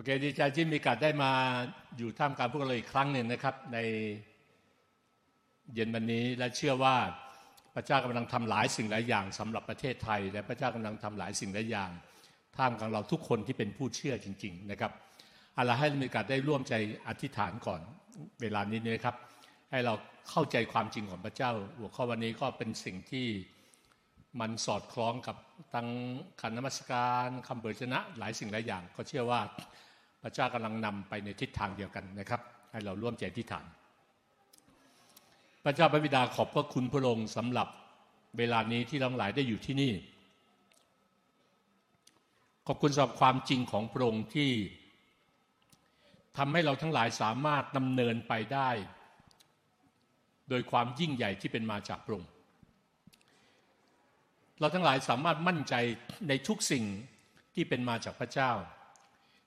โอเคดีใจที่มีโอกาสได้มาอยู่ท่ามกลางพวกเราอีกครั้งหนึ่งนะครับในเย็นวันนี้และเชื่อว่าพระเจ้ากำลังทำหลายสิ่งหลายอย่างสำหรับประเทศไทยและพระเจ้ากำลังทำหลายสิ่งหลายอย่างท่ามกลางเราทุกคนที่เป็นผู้เชื่อจริงๆนะครับเอาล่ะให้มีโอกาสได้ร่วมใจอธิษฐานก่อนเวลานี้นะครับให้เราเข้าใจความจริงของพระเจ้าหัวข้อวันนี้ก็เป็นสิ่งที่มันสอดคล้องกับทั้งคำนมัสการคำเบิกชนะหลายสิ่งหลายอย่างก็เชื่อว่าพระเจ้ากำลังนำไปในทิศทางเดียวกันนะครับให้เราร่วมใจอธิษฐานพระเจ้าพระบิดาขอบพระคุณพระองค์สำหรับเวลานี้ที่เราหลายได้อยู่ที่นี่ขอบคุณสำหรับความจริงของพระองค์ที่ทำให้เราทั้งหลายสามารถดำเนินไปได้โดยความยิ่งใหญ่ที่เป็นมาจากพระองค์เราทั้งหลายสามารถมั่นใจในทุกสิ่งที่เป็นมาจากพระเจ้า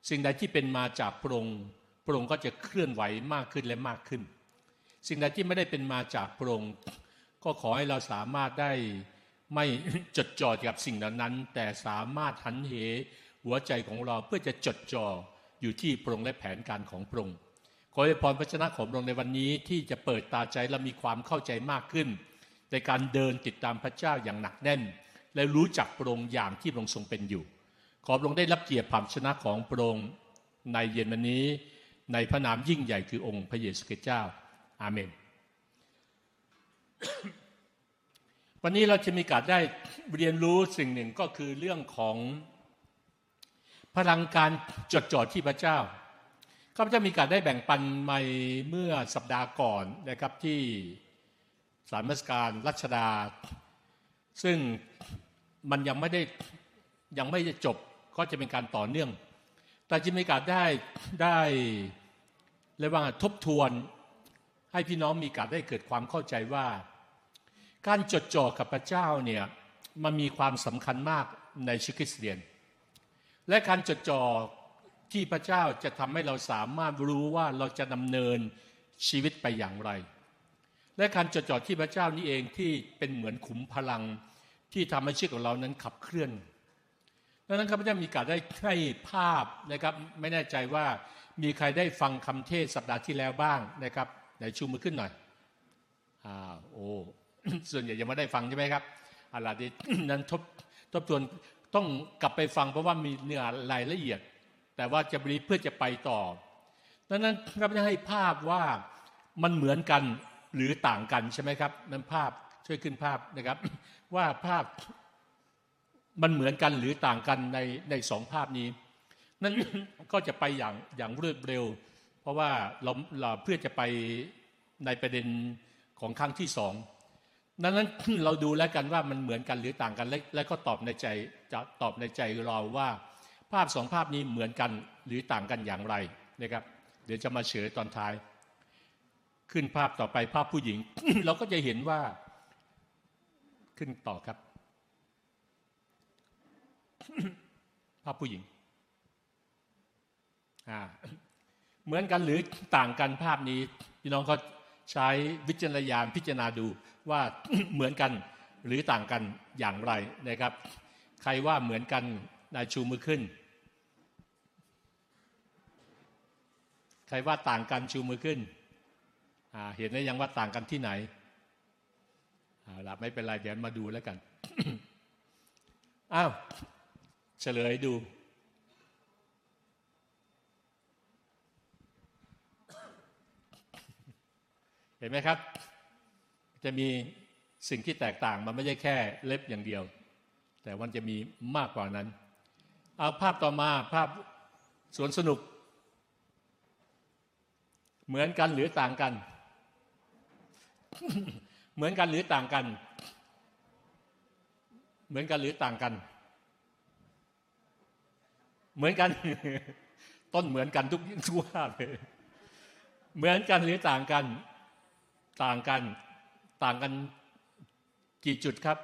สิ่งใดที่เป็นมาจากพระองค์พระองค์ก็จะเคลื่อนไหวมากขึ้นและมากขึ้นสิ่งใดที่ไม่ได้เป็นมาจากพระองค์ก็ขอให้เราสามารถได้ไม่จดจ่อกับสิ่งเหล่านั้นแต่สามารถหันเหหัวใจของเราเพื่อจะจดจ่ออยู่ที่พระองค์และแผนการของพระองค์ขออวยพรพระชนะของพระองค์ในวันนี้ที่จะเปิดตาใจและมีความเข้าใจมากขึ้นในการเดินติดตามพระเจ้าอย่างหนักแน่นและรู้จักพระองค์อย่างที่พระองค์ทรงเป็นอยู่ขอพระองค์ได้รับเกียรติผ่านชนะของพระองค์ในเย็นวันนี้ในพระนามยิ่งใหญ่คือองค์พระเยซูคริสต์เจ้าอาเมน วันนี้เราจะมีโอกาสได้เรียนรู้สิ่งหนึ่งก็คือเรื่องของพลังการจดจ่อที่พระเจ้าข้าพเจ้ามีโอกาสได้แบ่งปันมาเมื่อสัปดาห์ก่อนนะครับที่ศาลนมัสการรัชดาซึ่งมันยังไม่ได้จบก็จะเป็นการต่อเนื่องแต่จะมีโอกาสได้เรียกว่าทบทวนให้พี่น้องมีโอกาสได้เกิดความเข้าใจว่าการจดจ่อกับพระเจ้าเนี่ยมันมีความสำคัญมากในชีวิตคริสเตียนและการจดจ่อที่พระเจ้าจะทำให้เราสามารถรู้ว่าเราจะดำเนินชีวิตไปอย่างไรและการจดจ่อที่พระเจ้านี้เองที่เป็นเหมือนขุมพลังที่ทำให้ชีวิตของเรานั้นขับเคลื่อนดังนั้นข้าพเจ้ามีโอกาสได้ให้ภาพนะครับไม่แน่ใจว่ามีใครได้ฟังคำเทศสัปดาห์ที่แล้วบ้างนะครับไหนชูมือขึ้นหน่อยส่วนใหญ่ยังไม่ได้ฟังใช่ไหมครับเอาล่ะดินั้นทบทวนต้องกลับไปฟังเพราะว่ามีเนื้อรายละเอียดแต่ว่าจะรีบเพื่อจะไปต่อดังนั้นข้าพเจ้าให้ภาพว่ามันเหมือนกันหรือต่างกันใช่ไหมครับนั้นภาพช่วยขึ้นภาพนะครับว่าภาพมันเหมือนกันหรือต่างกันในสองภาพนี้นั่น ก็จะไปอย่างรวดเร็วเพราะว่าเราเพื่อจะไปในประเด็นของครั้งที่สองนั้นเราดูแล้วกันว่ามันเหมือนกันหรือต่างกันและก็ตอบในใจจะตอบในใจเราว่าภาพสองภาพนี้เหมือนกันหรือต่างกันอย่างไรนะครับเดี๋ยวจะมาเฉลยตอนท้ายขึ้นภาพต่อไปภาพผู้หญิง เราก็จะเห็นว่าขึ้นต่อครับ ภาพผู้หญิงเหมือนกันหรือต่างกันภาพนี้พี่น้องก็ใช้วิจารณญาณพิจารณาดูว่า เหมือนกันหรือต่างกันอย่างไรนะครับใครว่าเหมือนกันนายชูมือขึ้นใครว่าต่างกันชูมือขึ้นเห็นได้ยังว่าต่างกันที่ไหนไม่เป็นไรเดี๋ยวมาดูแล้วกัน อ้าวเฉลยดูเห็นไหมครับจะมีสิ่งที่แตกต่างมันไม่ใช่แค่เล็บอย่างเดียวแต่มันจะมีมากกว่านั้นเอาภาพต่อมาภาพสวนสนุกเหมือนกันหรือต่างกัน เหมือนกันหรือต่างกันเหมือนกันหรือต่างกันเหมือนกัน ต้นเหมือนกันทุกภาพเลยเหมือนกันหรือต่างกันต่างกันต่างกันกี่จุดครับ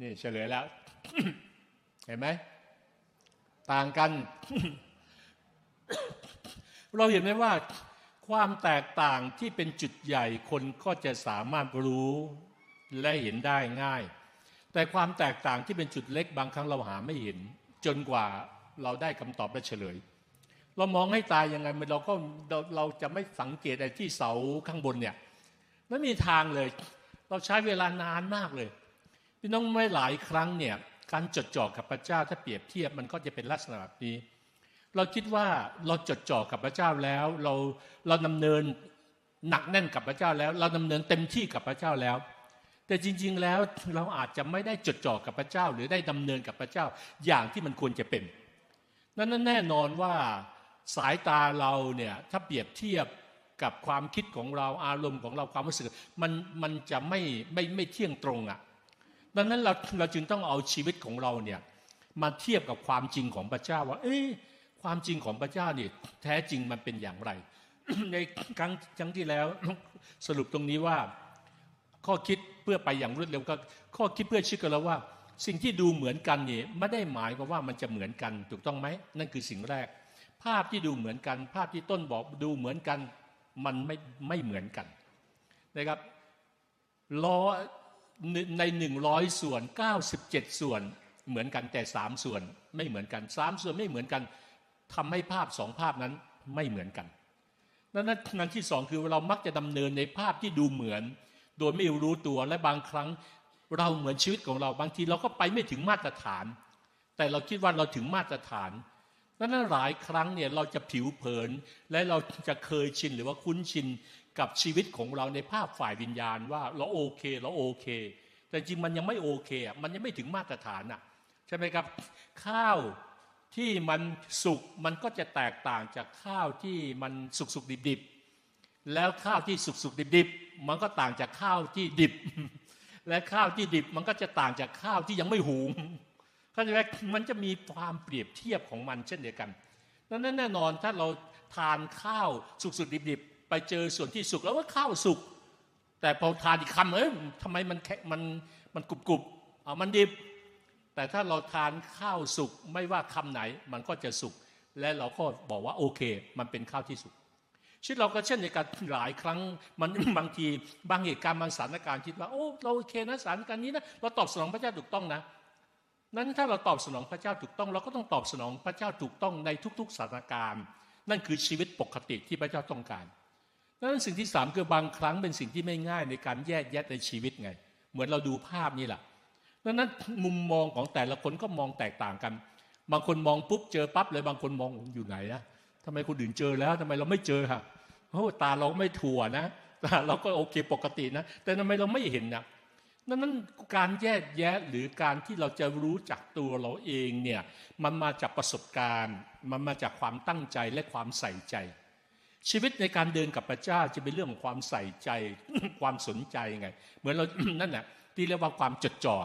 นี่เฉลยแล้ว เห็นไหมต่างกัน เราเห็นไหมว่า ความแตกต่างที่เป็นจุดใหญ่คนก็จะสามารถรู้และเห็นได้ง่ายแต่ความแตกต่างที่เป็นจุดเล็กบางครั้งเราหาไม่เห็นจนกว่าเราได้คำตอบและเฉลยเรามองให้ตายยังไงเราจะไม่สังเกตไอ้ที่เสาข้างบนเนี่ยไม่มีทางเลยเราใช้เวลานานมากเลยพี่น้องไม่หลายครั้งเนี่ยการจดจ่อกับพระเจ้าถ้าเปรียบเทียบมันก็จะเป็นลักษณะแบบนี้เราคิดว่าเราจดจ่อกับพระเจ้าแล้วเราดำเนินหนักแน่นกับพระเจ้าแล้วเราดำเนินเต็มที่กับพระเจ้าแล้วแต่จริงๆแล้วเราอาจจะไม่ได้จดจ่อกับพระเจ้าหรือได้ดำเนินกับพระเจ้าอย่างที่มันควรจะเป็นนั้นแน่นอนว่าสายตาเราเนี่ยถ้าเปรียบเทียบกับความคิดของเราอารมณ์ของเราความรู้สึกมันจะไม่เที่ยงตรงอ่ะดังนั้นเราจึงต้องเอาชีวิตของเราเนี่ยมาเทียบกับความจริงของพระเจ้าว่าความจริงของพระเจ้านี่แท้จริงมันเป็นอย่างไร ในครั้งที่แล้ว สรุปตรงนี้ว่าข้อคิดเพื่อไปอย่างรวดเร็วก็ข้อคิดเพื่อชี้กันแล้วว่าสิ่งที่ดูเหมือนกันนี่ไม่ได้หมายความว่ามันจะเหมือนกันถูกต้องไหมนั่นคือสิ่งแรกภาพที่ดูเหมือนกันภาพที่ต้นบอกดูเหมือนกันมันไม่เหมือนกันนะครับล้อใน100ส่วน97ส่วนเหมือนกันแต่3ส่วนไม่เหมือนกัน3ส่วนไม่เหมือนกันทำให้ภาพ2ภาพนั้นไม่เหมือนกันนั้นที่2คือเรามักจะดำเนินในภาพที่ดูเหมือนโดยไม่รู้ตัวและบางครั้งเราเหมือนชีวิตของเราบางทีเราก็ไปไม่ถึงมาตรฐานแต่เราคิดว่าเราถึงมาตรฐานนั้นหลายครั้งเนี่ยเราจะผิวเผินและเราจะเคยชินหรือว่าคุ้นชินกับชีวิตของเราในภาพฝ่ายวิญญาณว่าเราโอเคเราโอเคแต่จริงมันยังไม่โอเคอ่ะมันยังไม่ถึงมาตรฐานอ่ะใช่ไหมครับข้าวที่มันสุกมันก็จะแตกต่างจากข้าวที่มันสุกๆดิบๆแล้วข้าวที่สุกๆดิบๆมันก็ต่างจากข้าวที่ดิบและข้าวที่ดิบมันก็จะต่างจากข้าวที่ยังไม่หุงเข้าใจไหมมันจะมีความเปรียบเทียบของมันเช่นเดียวกันดังนั้นแน่นอนถ้าเราทานข้าวสุกๆดิบๆไปเจอส่วนที่สุกแล้วว่าข้าวสุกแต่พอทานอีกคำทำไมมันแข็งมันกรุบกรุบมันดิบแต่ถ้าเราทานข้าวสุกไม่ว่าคำไหนมันก็จะสุกและเราก็บอกว่าโอเคมันเป็นข้าวที่สุกชีวิตเราก็เช่นในการหลายครั้งมัน บางทีบางเหตุการณ์บางสถานการณ์คิดว่าโอ้เราโอเคนะสถานการณ์นี้นะเราตอบสนองพระเจ้าถูกต้องนะนั้นถ้าเราตอบสนองพระเจ้าถูกต้องเราก็ต้องตอบสนองพระเจ้าถูกต้องในทุกๆสถานการณ์นั่นคือชีวิตปกติที่พระเจ้าต้องการนั่นสิ่งที่3คือบางครั้งเป็นสิ่งที่ไม่ง่ายในการแยกแยะในชีวิตไงเหมือนเราดูภาพนี่แหละดังนั้นมุมมองของแต่ละคนก็มองแตกต่างกันบางคนมองปุ๊บเจอปั๊บเลยบางคนมองอยู่ไหนนะทำไมคนอื่นเจอแล้วทำไมเราไม่เจอฮะโอ้ตาเราไม่ถั่วนะตาเราก็โอเคปกตินะแต่ทำไมเราไม่เห็นนะนั่นการแยกแยะหรือการที่เราจะรู้จักตัวเราเองเนี่ยมันมาจากประสบการณ์มันมาจากความตั้งใจและความใส่ใจชีวิตในการเดินกับพระเจ้าจะเป็นเรื่องของความใส่ใจ ความสนใจไงเหมือนเรา นั่นแหละที่เรียกว่าความจดจ่อ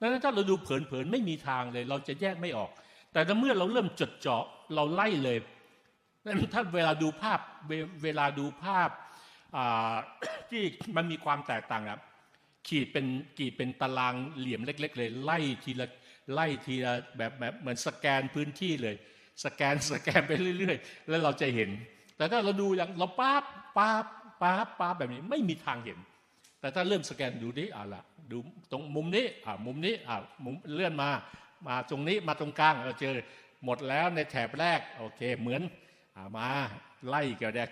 นั้นถ้าเราดูเผินๆไม่มีทางเลยเราจะแยกไม่ออกแต่เมื่อเราเริ่มจดจ่อเราไล่เลยถ้าเวลาดูภาพ ที่มันมีความแตกต่างครับขีดเป็นตารางเหลี่ยมเล็กๆเลยไล่ทีละแบบเหมือนสแกนพื้นที่เลยสแกนไปเรื่อยๆแล้วเราจะเห็นแต่ถ้าเราดูอย่างเราป๊าบแบบนี้ไม่มีทางเห็นแต่ถ้าเริ่มสแกนดูนี่ละดูตรงมุมนี้มุมนี้มุมเลื่อนมาตรงนี้มาตรงกลางเราเจอหมดแล้วในแถบแรกโอเคเหมือนมาไล่เกี่ยวแดก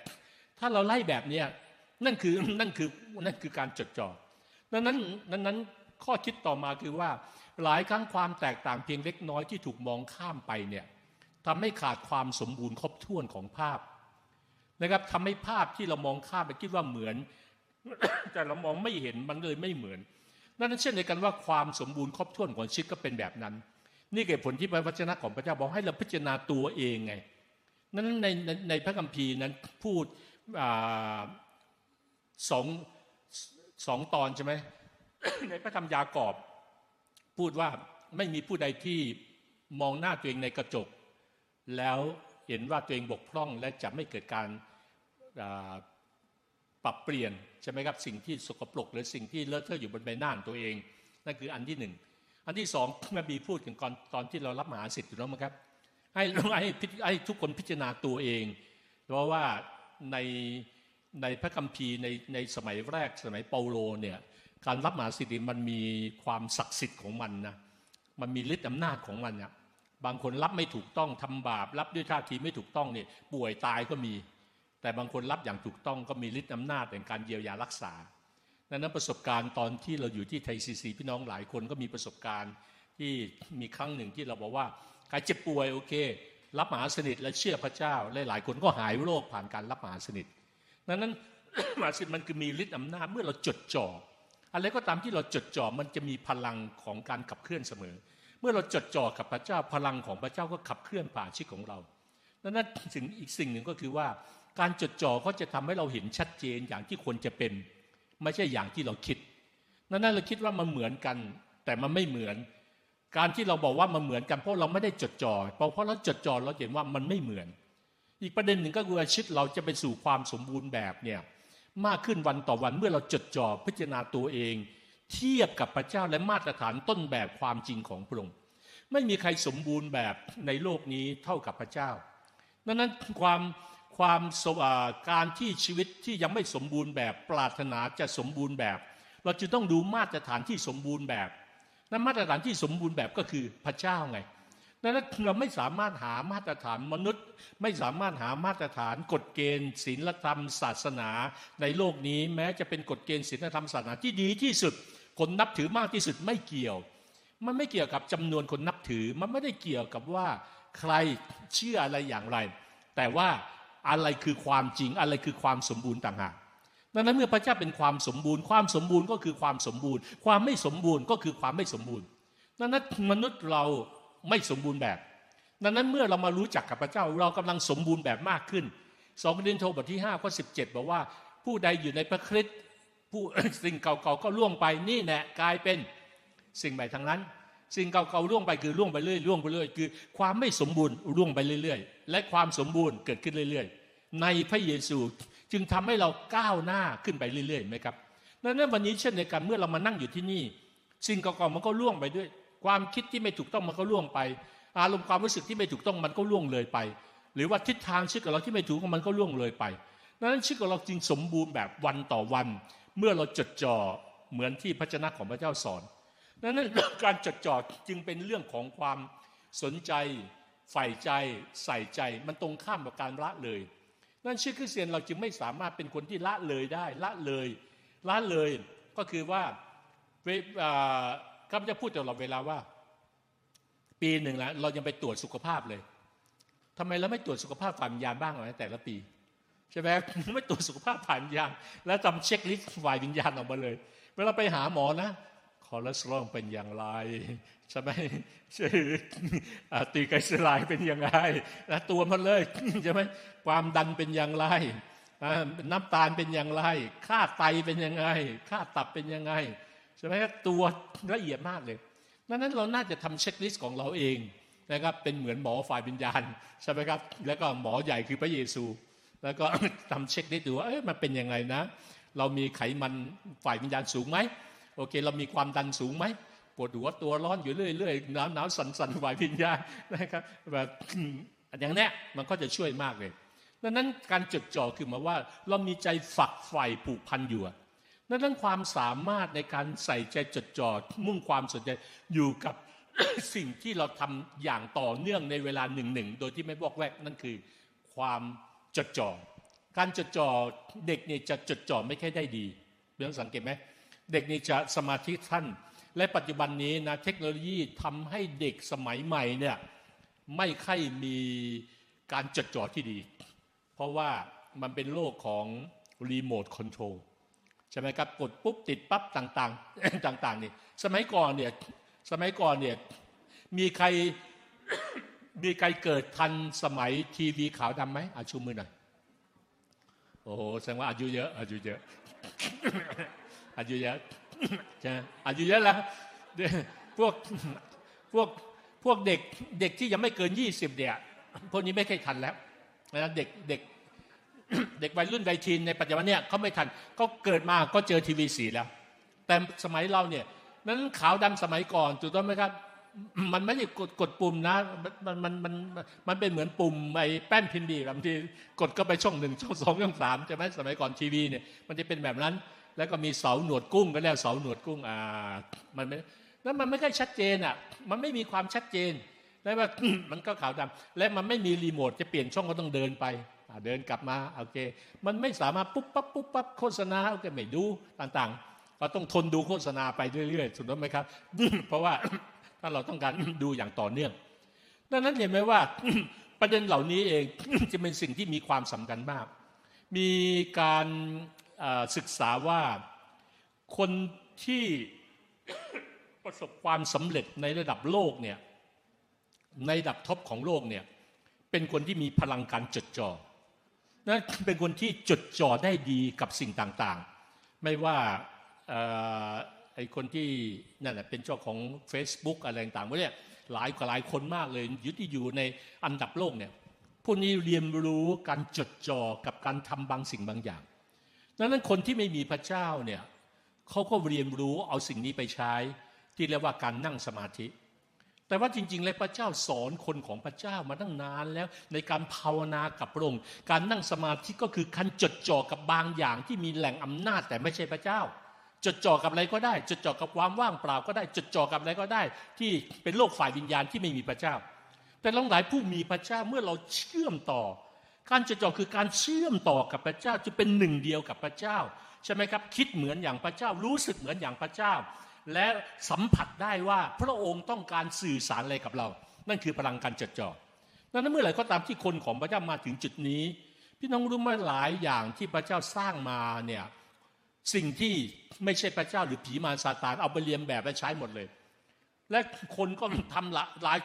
ถ้าเราไล่แบบนี้นั่นคือการจดจ่อนั้นข้อคิดต่อมาคือว่าหลายครั้งความแตกต่างเพียงเล็กน้อยที่ถูกมองข้ามไปเนี่ยทำให้ขาดความสมบูรณ์ครบถ้วนของภาพนะครับทำให้ภาพที่เรามองข้ามไปคิดว่าเหมือน แต่เรามองไม่เห็นมันเลยไม่เหมือนนั่นเช่นเดียวกันว่าความสมบูรณ์ครบถ้วนของชีวิตก็เป็นแบบนั้นนี่เกิดผลที่พระวจนะของพระเจ้าบอกให้เราพิจารณาตัวเองไงนั้นในพระคัมภีร์นั้นพูดสองตอนใช่ไหม ในพระธรรมยากอบพูดว่าไม่มีผู้ใดที่มองหน้าตัวเองในกระจกแล้วเห็นว่าตัวเองบกพร่องและจะไม่เกิดการปรับเปลี่ยนใช่ไหมครับสิ่งที่สกปรกหรือสิ่งที่เลอะเทอะอยู่บนใบหน้าตัวเองนั่นคืออันที่หนึ่งอันที่สองแม่บีพูดถึงก่อนตอนที่เรารับมหาสิทธิ์อยู่แล้วมั้งครับให้ทุกคนพิจารณาตัวเองเพราะว่า ในพระคัมภีร์ในสมัยแรกสมัยเปาโลเนี่ยการรับมหาสิทธิมันมีความศักดิ์สิทธิ์ของมันนะมันมีฤทธิ์อำนาจของมันเนี่ยบางคนรับไม่ถูกต้องทำบาปรับด้วยท่าทีไม่ถูกต้องเนี่ยป่วยตายก็มีแต่บางคนรับอย่างถูกต้องก็มีฤทธิ์อำนาจในการเยียวยารักษาดังนั้นประสบการณ์ตอนที่เราอยู่ที่ไทยซีซีพี่น้องหลายคนก็มีประสบการณ์ที่มีครั้งหนึ่งที่เราบอกว่าใครเจ็บป่วยโอเครับมหาสนิทและเชื่อพระเจ้าหลายคนก็หายโรคผ่านการรับมหาสนิทดังนั้น มหาสนิทมันคือมีฤทธิ์อำนาจเมื่อเราจดจ่ออะไรก็ตามที่เราจดจ่อมันจะมีพลังของการขับเคลื่อนเสมอเมื่อเราจดจ่อกับพระเจ้าพลังของพระเจ้าก็ขับเคลื่อนผ่านชีวิตของเราดังนั้นถึงอีกสิ่งหนึ่งก็คือว่าการจดจ่อก็จะทำให้เราเห็นชัดเจนอย่างที่ควรจะเป็นไม่ใช่อย่างที่เราคิดดังนั้นเราคิดว่ามันเหมือนกันแต่มันไม่เหมือนการที่เราบอกว่ามันเหมือนกันเพราะเราไม่ได้จดจ่อเพราะเราจดจ่อเราเห็นว่ามันไม่เหมือนอีกประเด็นหนึ่งก็คือชีวิตเราจะไปสู่ความสมบูรณ์แบบเนี่ยมากขึ้นวันต่อวันเมื่อเราจดจ่อพิจารณาตัวเองเทียบกับพระเจ้าและมาตรฐานต้นแบบความจริงของพระองค์ไม่มีใครสมบูรณ์แบบในโลกนี้เท่ากับพระเจ้าดังนั้นความการที่ชีวิตที่ยังไม่สมบูรณ์แบบปรารถนาจะสมบูรณ์แบบเราจะต้องดูมาตรฐานที่สมบูรณ์แบบนั้นมาตรฐานที่สมบูรณ์แบบก็คือพระเจ้าไงดังนั้นเราไม่สามารถหามาตรฐานมนุษย์ไม่สามารถหามาตรฐานกฎเกณฑ์ศีลธรรมศาสนาในโลกนี้แม้จะเป็นกฎเกณฑ์ศีลธรรมศาสนาที่ดีที่สุดคนนับถือมากที่สุดไม่เกี่ยวมันไม่เกี่ยวกับจำนวนคนนับถือมันไม่ได้เกี่ยวกับว่าใครเชื่ออะไรอย่างไรแต่ว่าอะไรคือความจริงอะไรคือความสมบูรณ์ต่างหากดังนั้นเมื่อพระเจ้าเป็นความสมบูรณ์ความสมบูรณ์ก็คือความสมบูรณ์ความไม่สมบูรณ์ก็คือความไม่สมบูรณ์ดังนั้นมนุษย์เราไม่สมบูรณ์แบบดังนั้นเมื่อเรามารู้จักกับพระเจ้าเรากำลังสมบูรณ์แบบมากขึ้น2 โครินธ์ บทที่ 5 ข้อ 17บอกว่าผู้ใดอยู่ในพระคริสต์ผู้สิ่งเก่าๆก็ล่วงไปนี่แหละกลายเป็นสิ่งใหม่ทั้งนั้นสิ่งเก่าๆล่วงไปคือล่วงไปเรื่อยล่วงไปเรื่อยคือความไม่สมบูรณ์ล่วงไปเรื่อยๆและความสมบูรณ์เกิดขึ้นเรื่อยๆในพระเยซูจึงทำให้เราก้าวหน้าขึ้นไปเรื่อยๆไหมครับดังนั้นวันนี้เช่นเดียวกันเมื่อเรามานั่งอยู่ที่นี่สิ่งเก่าๆมันก็ล่วงไปด้วยความคิดที่ไม่ถูกต้องมันก็ล่วงไปอารมณ์ความรู้สึกที่ไม่ถูกต้องมันก็ล่วงเลยไปหรือว่าทิศทางชีวิตของเราที่ไม่ถูกมันก็ล่วงเลยไปดังนั้นชีวิตของเราจึงสมบูรณ์แบบวันต่อวันเมื่อเราจดจ่อเหมือนที่พระชนะของพระเจ้าสอนดังนั้นการจดจ่อจึงเป็นเรื่องของความสนใจใฝ่ใจใส่ใจมันตรงข้ามกับการละเลยนั่นชีวิตคริสเตียนเราจึงไม่สามารถเป็นคนที่ละเลยได้ละเลยก็คือว่าข้าพเจ้าพูดตลอดเวลาว่าปีหนึ่งแล้วเรายังไปตรวจสุขภาพเลยทำไมเราไม่ตรวจสุขภาพฝ่ายวิญญาณบ้างเหรอแต่ละปีใช่ไหมไม่ตรวจสุขภาพฝ่ายวิญญาณแล้วทำเช็คลิสต์ฝ่ายวิญญาณออกมาเลยเวลาไปหาหมอนะคอเลสเตอรอลเป็นอย่างไรใช่ไหมตีไกลสลายเป็นอย่างไรแล้วตัวมันเลยใช่ไหมความดันเป็นอย่างไรน้ำตาลเป็นอย่างไรค่าไตเป็นยังไงค่าตับเป็นยังไงใช่ไหมครับตัวละเอียดมากเลยนั้นเราน่าจะทำเช็คลิสต์ของเราเองนะครับเป็นเหมือนหมอฝ่ายวิญญาณใช่ไหมครับแล้วก็หมอใหญ่คือพระเยซูแล้วก็ทำเช็คลิสต์ดูว่ามันเป็นยังไงนะเรามีไขมันฝ่ายวิญญาณสูงไหมโอเคเรามีความดันสูงไหมปวดหัวตัวร้อนอยู่เรื่อยๆหนาวสั่นๆฝ่ายวิญญาณนะครับแบบอย่างนี้มันก็จะช่วยมากเลยนั้นการจดจ่อคือหมายว่าเรามีใจฝักใฝ่ผูกพันอยู่นั้นความสามารถในการใส่ใจจดจ่อมุ่งความสนใจอยู่กับ สิ่งที่เราทำอย่างต่อเนื่องในเวลาหนึ่งโดยที่ไม่วอกแวกนั่นคือความจดจ่อการจดจ่อเด็กนี่จะจดจ่อไม่แค่ได้ดีเรื่องสังเกตไหมเด็กนี่จะสมาธิสั้นและปัจจุบันนี้นะเทคโนโลยีทำให้เด็กสมัยใหม่เนี่ยไม่ค่อยมีการจดจ่อที่ดีเพราะว่ามันเป็นโลกของรีโมทคอนโทรลใช่ไหมครับกดปุ๊บติดปั๊บต่างๆนี่สมัยก่อนเนี่ยมีใครเกิดทันสมัยทีวีขาวดำไหมชูมือหน่อยโอ้โหแสดงว่าอายุเยอะ อายุเยอะใช่อายุเยอะแล้วพวกเด็กที่ยังไม่เกิน20เดียพวกนี้ไม่เคยทันแล้วนะเด็กวัยรุ่นวัยทีนในปัจจุบันเนี่ยเขาไม่ทันก็เกิดมาก็เจอทีวีสีแล้วแต่สมัยเราเนี่ยนั้นขาวดำสมัยก่อนถูกต้องไหมครับ มันไม่ใช่กดปุ่มนะมันเป็นเหมือนปุ่มไอ้แป้นพินดีแบบที่กดก็ไปช่อง1ช่อง2ช่อง3ใช่ไหมสมัยก่อนทีวีเนี่ยมันจะเป็นแบบนั้นแล้วก็มีเสาหนวดกุ้งก็แล้วเสาหนวดกุ้งมันไม่นั่นมันไม่ค่อยชัดเจนอ่ะมันไม่มีความชัดเจนแล้วว่า มันก็ขาวดำและมันไม่มีรีโมทจะเปลี่ยนช่องก็ต้องเดินไปเดินกลับมาโอเคมันไม่สามารถปุ๊บปั๊บปุ๊บปั๊บโฆษณาโอเคไม่ดูต่างๆก็ต้องทนดูโฆษณาไปเรื่อยๆถูกต้องไหมครับ เพราะว่า ถ้าเราต้องการ ดูอย่างต่อเนื่องดังนั้นเห็นไหมว่า ประเด็นเหล่านี้เอง จะเป็นสิ่งที่มีความสำคัญมากมีการศึกษาว่าคนที่ ประสบความสำเร็จในระดับโลกเนี่ยในระดับท็อปของโลกเนี่ยเป็นคนที่มีพลังการจดจ่อนั่นเป็นคนที่จดจ่อได้ดีกับสิ่งต่างๆไม่ว่าไอ้คนที่นั่นแหละเป็นเจ้าของ Facebook อะไรต่างๆพวกเนี้ยหลายคนมากเลยอยู่ในอันดับโลกเนี่ยพวกนี้เรียนรู้การจดจ่อกับการทำบางสิ่งบางอย่างนั้นคนที่ไม่มีพระเจ้าเนี่ยเขาก็เรียนรู้เอาสิ่งนี้ไปใช้ที่เรียกว่าการนั่งสมาธิแต่ว่าจริงๆแล้วพระเจ้าสอนคนของพระเจ้ามาตั้งนานแล้วในการภาวนากับพระองค์การนั่งสมาธิก็คือการจดจ่อกับบางอย่างที่มีแหล่งอำนาจแต่ไม่ใช่พระเจ้าจดจ่อกับอะไรก็ได้จดจ่อกับความว่างเปล่าก็ได้จดจ่อกับอะไรก็ได้ที่เป็นโลกฝ่ายวิญญาณที่ไม่มีพระเจ้าแต่หลายผู้มีพระเจ้าเมื่อเราเชื่อมต่อการจดจ่อคือการเชื่อมต่อกับพระเจ้าจะเป็นหนึ่งเดียวกับพระเจ้าใช่ไหมครับคิดเหมือนอย่างพระเจ้ารู้สึกเหมือนอย่างพระเจ้าและสัมผัสได้ว่าพระองค์ต้องการสื่อสารอะไรกับเรานั่นคือพลังการจดจ่อดังนั้นเมื่อไหร่ก็ตามที่คนของพระเจ้ามาถึงจุดนี้พี่น้องรู้ไหมหลายอย่างที่พระเจ้าสร้างมาเนี่ยสิ่งที่ไม่ใช่พระเจ้าหรือผีมารซาตานเอาไปเลียนแบบและใช้หมดเลยและคนก็ทำหลาย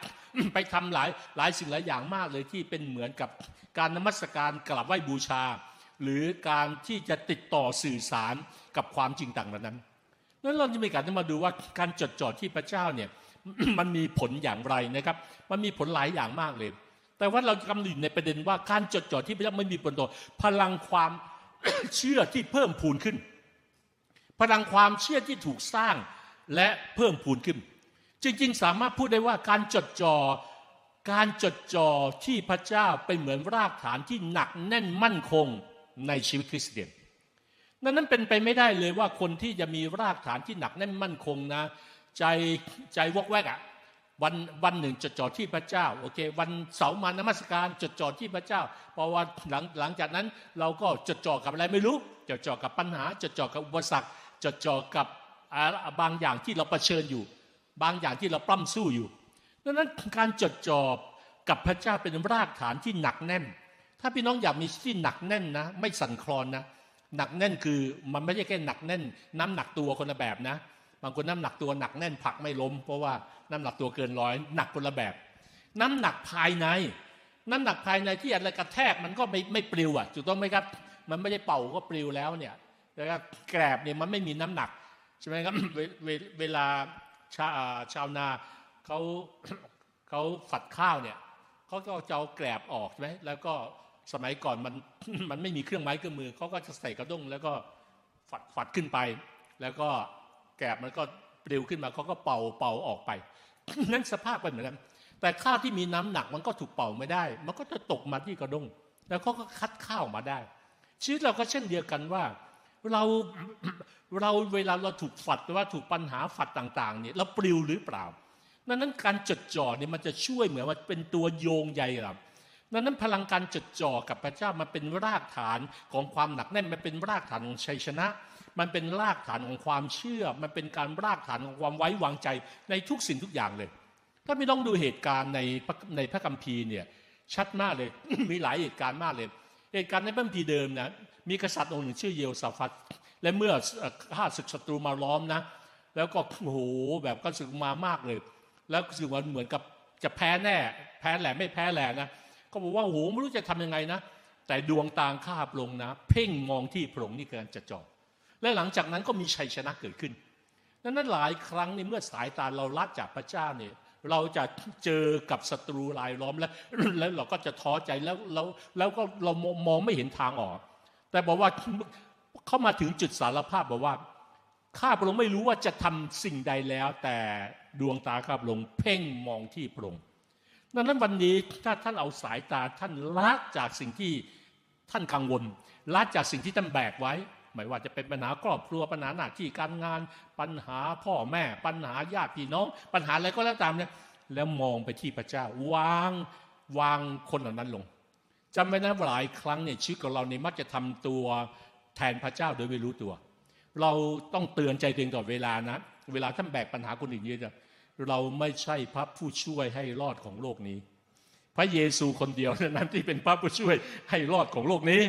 สิ่งหลายอย่างมากเลยที่เป็นเหมือนกับการนมัสการกราบไหว้บูชาหรือการที่จะติดต่อสื่อสารกับความจริงต่างนั้นนั้นเราจะมีการมาดูว่าการจดจ่อที่พระเจ้าเนี่ย มันมีผลอย่างไรนะครับมันมีผลหลายอย่างมากเลยแต่ว่าเรากำลังอยู่ในประเด็นว่าการจดจ่อที่พระเจ้าไม่มีผลต่อพลังความ เชื่อที่เพิ่มพูนขึ้นพลังความเชื่อที่ถูกสร้างและเพิ่มพูนขึ้นจริงๆสามารถพูดได้ว่าการจดจ่อที่พระเจ้าเป็นเหมือนรากฐานที่หนักแน่นมั่นคงในชีวิตคริสเตียนนั้นเป็นไปไม่ได้เลยว่าคนที่จะมีรากฐานที่หนักแน่นมั่นคงนะใจวอกแวกอ่ะวันหนึ่งจดจ่อที่พระเจ้าโอเควันเสาร์มานมัสการจดจ่อที่พระเจ้าพอวันหลังจากนั้นเราก็จดจ่อกับอะไรไม่รู้จดจ่อกับปัญหาจดจ่อกับอุปสรรคจดจ่อกับบางอย่างที่เราเผชิญอยู่บางอย่างที่เราปล้ำสู้อยู่นั้นการจดจ่อกับพระเจ้าเป็นรากฐานที่หนักแน่นถ้าพี่น้องอยากมีที่หนักแน่นนะไม่สั่นคลอนนะหนักแน่นคือมันไม่ใช่แค่หนักแน่นน้ำหนักตัวคนละแบบนะบางคนน้ำหนักตัวหนักแน่นผลักไม่ล้มเพราะว่าน้ำหนักตัวเกินร้อยหนักคนละแบบน้ำหนักภายในที่อะไรกระแทกมันก็ไม่ปลิวอ่ะถูกต้องไหมครับมันไม่ได้เป่าก็ปลิวแล้วเนี่ยแล้วก็แกลบเนี่ยมันไม่มีน้ำหนักใช่ไหมครับ เวลาชาวนาเขาฝัดข้าวเนี่ยเขาก็จะเอาแกลบออกใช่ไหมแล้วก็สมัยก่อนมันไม่มีเครื่องไม้เครื่องมือเขาก็จะใส่กระด้งแล้วก็ฝัดขึ้นไปแล้วก็แกบมันก็ปลิวขึ้นมาเขาก็เป่าออกไปนั่นสภาพเป็นเหมือนกันแต่ข้าวที่มีน้ำหนักมันก็ถูกเป่าไม่ได้มันก็จะตกมาที่กระด้งแล้วเขาก็คัดข้าวมาได้ชีวิตเราก็เช่นเดียวกันว่าเราเวลาเราถูกฝัดหรือว่าถูกปัญหาฝัดต่างๆเนี่ยเราปลิวหรือเปล่านั้นการจดจ่อเนี่ยมันจะช่วยเหมือนว่าเป็นตัวโยงใยเรานั้นพลังการจดจ่อกับพระเจ้ามันเป็นรากฐานของความหนักแน่นมันเป็นรากฐานของชัยชนะมันเป็นรากฐานของความเชื่อมันเป็นการรากฐานของความไว้วางใจในทุกสิ่งทุกอย่างเลยถ้าไม่ต้องดูเหตุการณ์ในพระคัมภีร์เนี่ยชัดมากเลย มีหลายเหตุการณ์มากเลยเหตุการณ์ในพระคัมภีร์เดิมนะมีกษัตริย์องค์หนึ่งชื่อเยโฮชาฟัตและเมื่อข้าศึกศัตรูมาล้อมนะแล้วก็โอ้โหแบบก็สึกมามากเลยแล้วสึกว่าเหมือนกับจะแพ้แน่แพ้แหละไม่แพ้แหละนะก็บอกว่าโหไม่รู้จะทำยังไงนะแต่ดวงตาข้าพระองค์นะเพ่งมองที่พระองค์นี่คือการจดจ่อและหลังจากนั้นก็มีชัยชนะเกิดขึ้นนั้นหลายครั้งในเมื่อสายตาเราละจากพระเจ้าเนี่ยเราจะเจอกับศัตรูรายล้อมแล้วเราก็จะท้อใจแล้วก็เรามองไม่เห็นทางออกแต่บอกว่าเข้ามาถึงจุดสารภาพบอกว่าข้าพระองค์ไม่รู้ว่าจะทำสิ่งใดแล้วแต่ ดวงตาข้าพลงเพ่งมองที่พระองค์ดังนั้นวันนี้ถ้าท่านเอาสายตาท่านละจากสิ่งที่ท่านกังวลละจากสิ่งที่ท่านแบกไว้ไม่ว่าจะเป็นปัญหาครอบครัวปัญหาหน้าที่การงานปัญหาพ่อแม่ปัญหาญาติพี่น้องปัญหาอะไรก็แล้วตามเนี่ยแล้วมองไปที่พระเจ้าวางคนเหล่านั้นลงจำไว้นะหลายครั้งเนี่ยชีวิตของเราเนี่ยมักจะทำตัวแทนพระเจ้าโดยไม่รู้ตัวเราต้องเตือนใจตัวเองตลอดเวลานะเวลาท่านแบกปัญหาคนอื่นเยอะเราไม่ใช่พระผู้ช่วยให้รอดของโลกนี้พระเยซูคนเดียวนั้นที่เป็นพระผู้ช่วยให้รอดของโลกนี้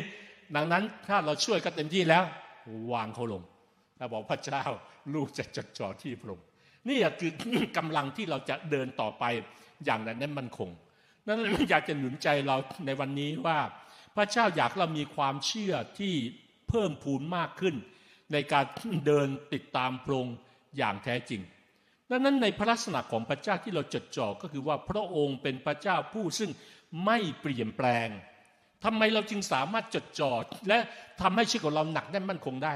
ดังนั้นถ้าเราช่วยก็เต็มที่แล้ววางเขาลงแล้วบอกพระเจ้าลูกจะจดจ่อที่พระองค์นี่คือ กำลังที่เราจะเดินต่อไปอย่างนั้นมั่นคงนั้นอยากจะหนุนใจเราในวันนี้ว่าพระเจ้าอยากเรามีความเชื่อที่เพิ่มพูนมากขึ้นในการเดินติดตามพระองค์อย่างแท้จริงดังนั้นในพระลักษณะของพระเจ้าที่เราจดจ่อก็คือว่าพระองค์เป็นพระเจ้าผู้ซึ่งไม่เปลี่ยนแปลงทำไมเราจึงสามารถจดจ่อและทำให้ชีวิตของเราหนักแน่นมั่นคงได้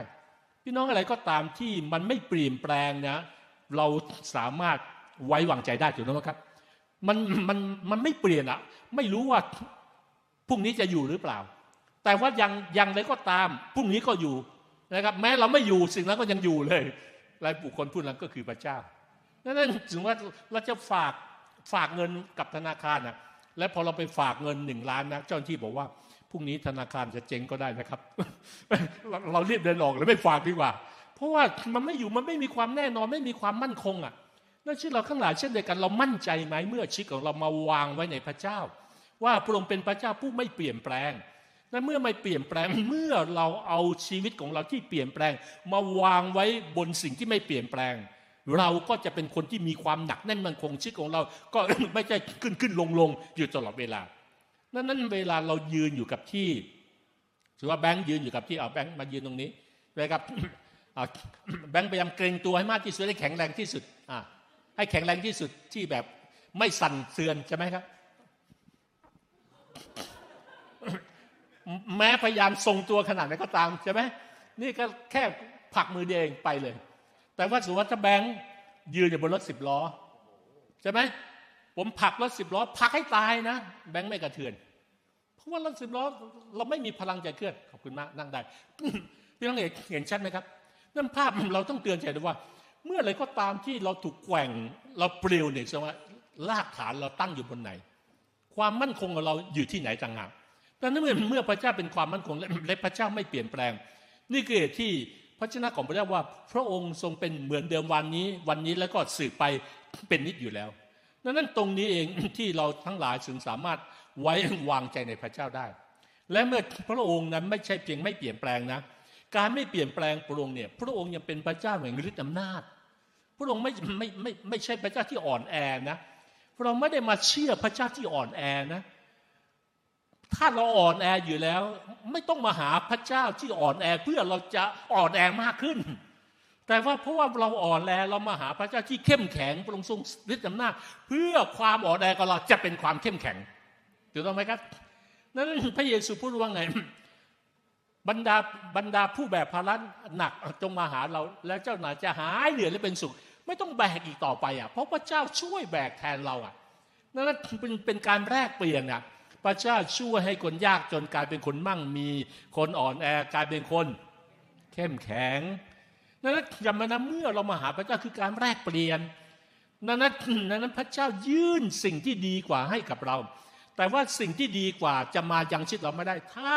พี่น้องอะไรก็ตามที่มันไม่เปลี่ยนแปลงนะเราสามารถไว้วางใจได้ถูกต้องครับมันไม่เปลี่ยนอะไม่รู้ว่าพรุ่งนี้จะอยู่หรือเปล่าแต่ว่ายังไรก็ตามพรุ่งนี้ก็อยู่นะครับแม้เราไม่อยู่สิ่งนั้นก็ยังอยู่เลยรายบุคคลผู้นั้นก็คือพระเจ้านั่นถึงว่าเราจะฝากเงินกับธนาคารนะและพอเราไปฝากเงิน1 ล้านนะเจ้าหน้าที่บอกว่าพรุ่งนี้ธนาคารจะเจ๊งก็ได้นะครับ เราเรียบเดินออกแล้วไม่ฝากดีกว่าเพราะว่ามันไม่อยู่มันไม่มีความแน่นอนไม่มีความมั่นคงอ่ะนั่นชื่อเราข้างหลังเช่นเดียวกันเรามั่นใจไหมเมื่อชีวิตของเรามาวางไว้ในพระเจ้าว่าพระองค์เป็นพระเจ้าผู้ไม่เปลี่ยนแปลงและเมื่อไม่เปลี่ยนแปลง เมื่อเราเอาชีวิตของเราที่เปลี่ยนแปลงมาวางไว้บนสิ่งที่ไม่เปลี่ยนแปลงเราก็จะเป็นคนที่มีความหนักแน่นมั่นคงชีวิตของเราก็ ไม่ใช่ขึ้นลงอยู่ตลอดเวลานั้นเวลาเรายืนอยู่กับที่ถือว่าแบงค์ยืนอยู่กับที่เอาแบงค์มายืนตรงนี้นะครับ แบงค์พยายามเกรงตัวให้มากที่สุดให้แข็งแรงที่สุดให้แข็งแรงที่สุดที่แบบไม่สั่นเทือนใช่ไหมครับ แม้พยายามทรงตัวขนาดไหนก็ตามใช่ไหมนี่ก็แค่ผลักมือเดียวเองไปเลยแต่ว่าสมมติว่าถ้าแบงค์ยืนอยู่บนรถ10 ล้อใช่ไหมผมผลักรถ10 ล้อผลักให้ตายนะแบงค์ไม่กระเทือนเพราะว่ารถ10 ล้อเราไม่มีพลังจะเคลื่อนขอบคุณมากนั่งได้ พี่น้องเห็นชัดไหมครับนั่นภาพเราต้องเตือนใจด้วยว่าเมื่อไรก็ตามที่เราถูกแกว่งเราปลิวเนี่ยแสดงว่ารากฐานเราตั้งอยู่บนไหนความมั่นคงของเราอยู่ที่ไหนต่างหากแต่นั้นเมื่อพระเจ้าเป็นความมั่นคงและพระเจ้าไม่เปลี่ยนแปลงนี่คือเหตุที่พระชนะของพระเจ้าว่าพระองค์ทรงเป็นเหมือนเดิมวันนี้แล้วก็สืบไปเป็นนิจอยู่แล้วดังนั้นตรงนี้เองที่เราทั้งหลายถึงสามารถไว้วางใจในพระเจ้าได้และเมื่อพระองค์นั้นไม่ใช่เพียงไม่เปลี่ยนแปลงนะการไม่เปลี่ยนแปลงพระองค์เนี่ยพระองค์ยังเป็นพระเจ้าแห่งฤทธิ์อำนาจพระองค์ไม่ใช่พระเจ้าที่อ่อนแอนะเราไม่ได้มาเชื่อพระเจ้าที่อ่อนแอนะถ้าเราอ่อนแออยู่แล้วไม่ต้องมาหาพระเจ้าที่อ่อนแอเพื่อเราจะอ่อนแอมากขึ้นแต่ว่าเพราะว่าเราอ่อนแอเรามาหาพระเจ้าที่เข้มแข็งพระองค์ทรงฤทธิ์อำนาจเพื่อความอ่อนแอของเราจะเป็นความเข้มแข็งถูกต้องไหมครับนั้นพระเยซูพูดว่าไงบรรดาผู้แบกภาระหนักจงมาหาเราแล้วเจ้าหน่ายจะหายเหนื่อยและเป็นสุขไม่ต้องแบกอีกต่อไปอ่ะเพราะพระเจ้าช่วยแบกแทนเราอ่ะนั่นเป็นการแลกเปลี่ยนอ่ะพระเจ้าช่วยให้คนยากจนกลายเป็นคนมั่งมีคนอ่อนแอกลายเป็นคนเข้มแข็งนั่นจำไว้นะเมื่อเรามาหาพระเจ้าคือการแลกเปลี่ยนนั้นพระเจ้ายื่นสิ่งที่ดีกว่าให้กับเราแต่ว่าสิ่งที่ดีกว่าจะมายังชีวิตเราไม่ได้ถ้า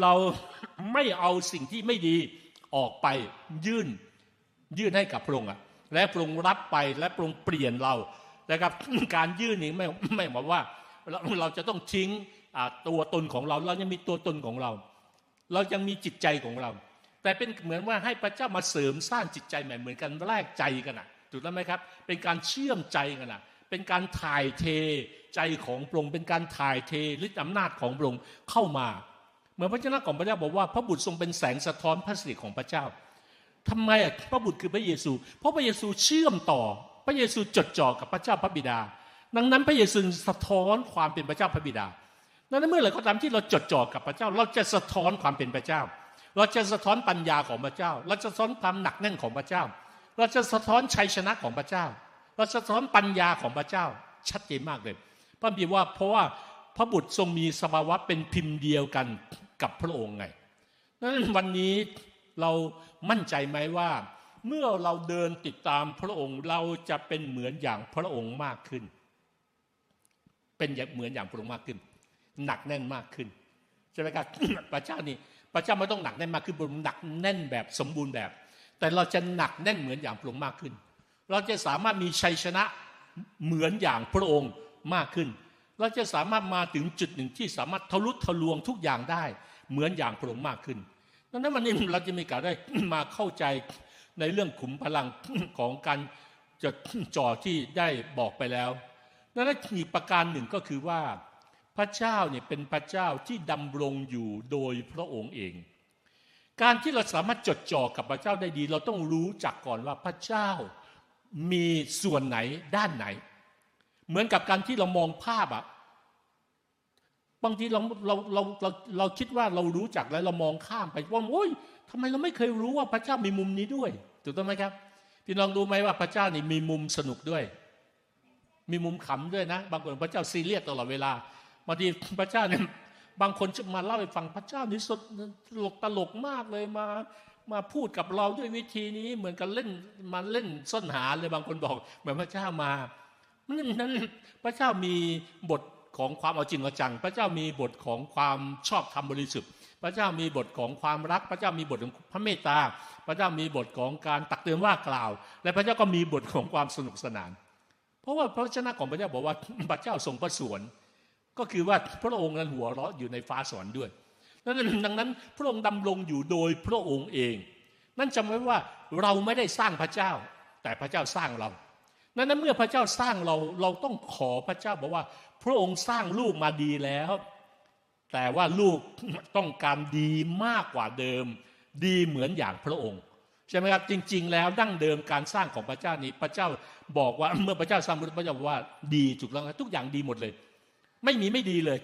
เราไม่เอาสิ่งที่ไม่ดีออกไปยื่นให้กับพระองค์และพระองค์รับไปและพระองค์เปลี่ยนเรานะครับการยื่นนี้ไม่หมายว่าเราจะต้องทิ้งตัวตนของเราเรายังมีตัวตนของเราเรายังมีจิตใจของเราแต่เป็นเหมือนว่าให้พระเจ้ามาเสริมสร้างจิตใจใหม่เหมือนกันแลกใจกันถูกต้องไหมครับเป็นการเชื่อมใจกันเป็นการถ่ายเทใจของพระองค์เป็นการถ่ายเทฤทธิ์อำนาจของพระองค์เข้ามาเหมือนพระเจ้าของพระเจ้าบอกว่าพระบุตรทรงเป็นแสงสะท้อนพระสิริของพระเจ้าทำไมพระบุตรคือพระเยซูเพราะพระเยซูเชื่อมต่อพระเยซูจดจ่อกับพระเจ้าพระบิดาดังนั้นพระเยซูสะท้อนความเป็นพระเจ้าพระบิดาดังนั้นเมื่อไหร่ก็ตามที่เราจดจ่อกับพระเจ้าเราจะสะท้อนความเป็นพระเจ้าเราจะสะท้อนปัญญาของพระเจ้าเราจะสะท้อนความหนักแน่นของพระเจ้าเราจะสะท้อนชัยชนะของพระเจ้า เราสะท้อนปัญญาของพระเจ้าชัดเจนมากเลยพระบิดาว่าเพราะว่าพระบุตรทรงมีสภาวะเป็นพิมพ์เดียวกันกับพระองค์ไงนั้นวันนี้เรามั่นใจไหมว่าเมื่อเราเดินติดตามพระองค์เราจะเป็นเหมือนอย่างพระองค์มากขึ้นเป็นเหมือนอย่างพระองค์มากขึ้นหนักแน่นมากขึ้นใช่ไหมครับ พระเจ้านี่พระเจ้าไม่ต้องหนักแน่นมากขึ้นบนหนักแน่นแบบสมบูรณ์แบบแต่เราจะหนักแน่นเหมือนอย่างพระองค์มากขึ้นเราจะสามารถมีชัยชนะเหมือนอย่างพระองค์มากขึ้นเราจะสามารถมาถึงจุดหนึ่งที่สามารถทะลุทะลวงทุกอย่างได้เหมือนอย่างพระองค์มากขึ้นดังนั้นวันนี้เราจะมีการได้มาเข้าใจในเรื่องขุมพลังของการจะจ่อที่ได้บอกไปแล้วนั่นและอีกประการหนึ่งก็คือว่าพระเจ้าเนี่ยเป็นพระเจ้าที่ดำรงอยู่โดยพระองค์เองการที่เราสามารถจดจ่อกับพระเจ้าได้ดีเราต้องรู้จักก่อนว่าพระเจ้ามีส่วนไหนด้านไหนเหมือนกับการที่เรามองภาพอะบางทีเราคิดว่าเรารู้จักแล้วเรามองข้ามไปว่าโอ๊ยทำไมเราไม่เคยรู้ว่าพระเจ้ามีมุมนี้ด้วยถูกต้องไหมครับพี่น้องรู้ไหมว่าพระเจ้านี่มีมุมสนุกด้วยมีมุมขำด้วยนะบางคนพระเจ้าซีเรียสตลอดเวลาบางทีพระเจ้าเนี่ยบางคนมาเล่าให้ฟังพระเจ้านี่สดตลกมากเลยมาพูดกับเราด้วยวิธีนี้เหมือนกับเล่นมาเล่นซ่อนหาเลยบางคนบอกเหมือนพระเจ้ามานั้นพระเจ้ามีบทของความเอาจริงเอาจังพระเจ้ามีบทของความชอบธรรมบริสุทธิ์พระเจ้ามีบทของความรักพระเจ้ามีบทของพระเมตตาพระเจ้ามีบทของการตักเตือนว่ากล่าวและพระเจ้าก็มีบทของความสนุกสนานเพราะว่าพระวจนะของพระเจ้าบอกว่าพระเจ้าทรงพระสวนก็คือว่าพระองค์นั้นหัวเราะอยู่ในฟ้าสวรรค์ด้วยดังนั้นพระองค์ดำรงอยู่โดยพระองค์เองนั่นจำไว้ว่าเราไม่ได้สร้างพระเจ้าแต่พระเจ้าสร้างเรานั้นเมื่อพระเจ้าสร้างเราต้องขอพระเจ้าบอกว่าพระองค์สร้างลูกมาดีแล้วแต่ว่าลูกต้องการดีมากกว่าเดิมดีเหมือนอย่างพระองค์ใช่ไหมครับจริงๆแล้วดั้งเดิมการสร้างของพระเจ้านี้พระเจ้าบอกว่าเมื่อพระเจ้าสร้างมนุษย์พระเจ้าบอกว่าดีถูกต้องทุกอย่างดีหมดเลยไม่มีไม่ดีเลย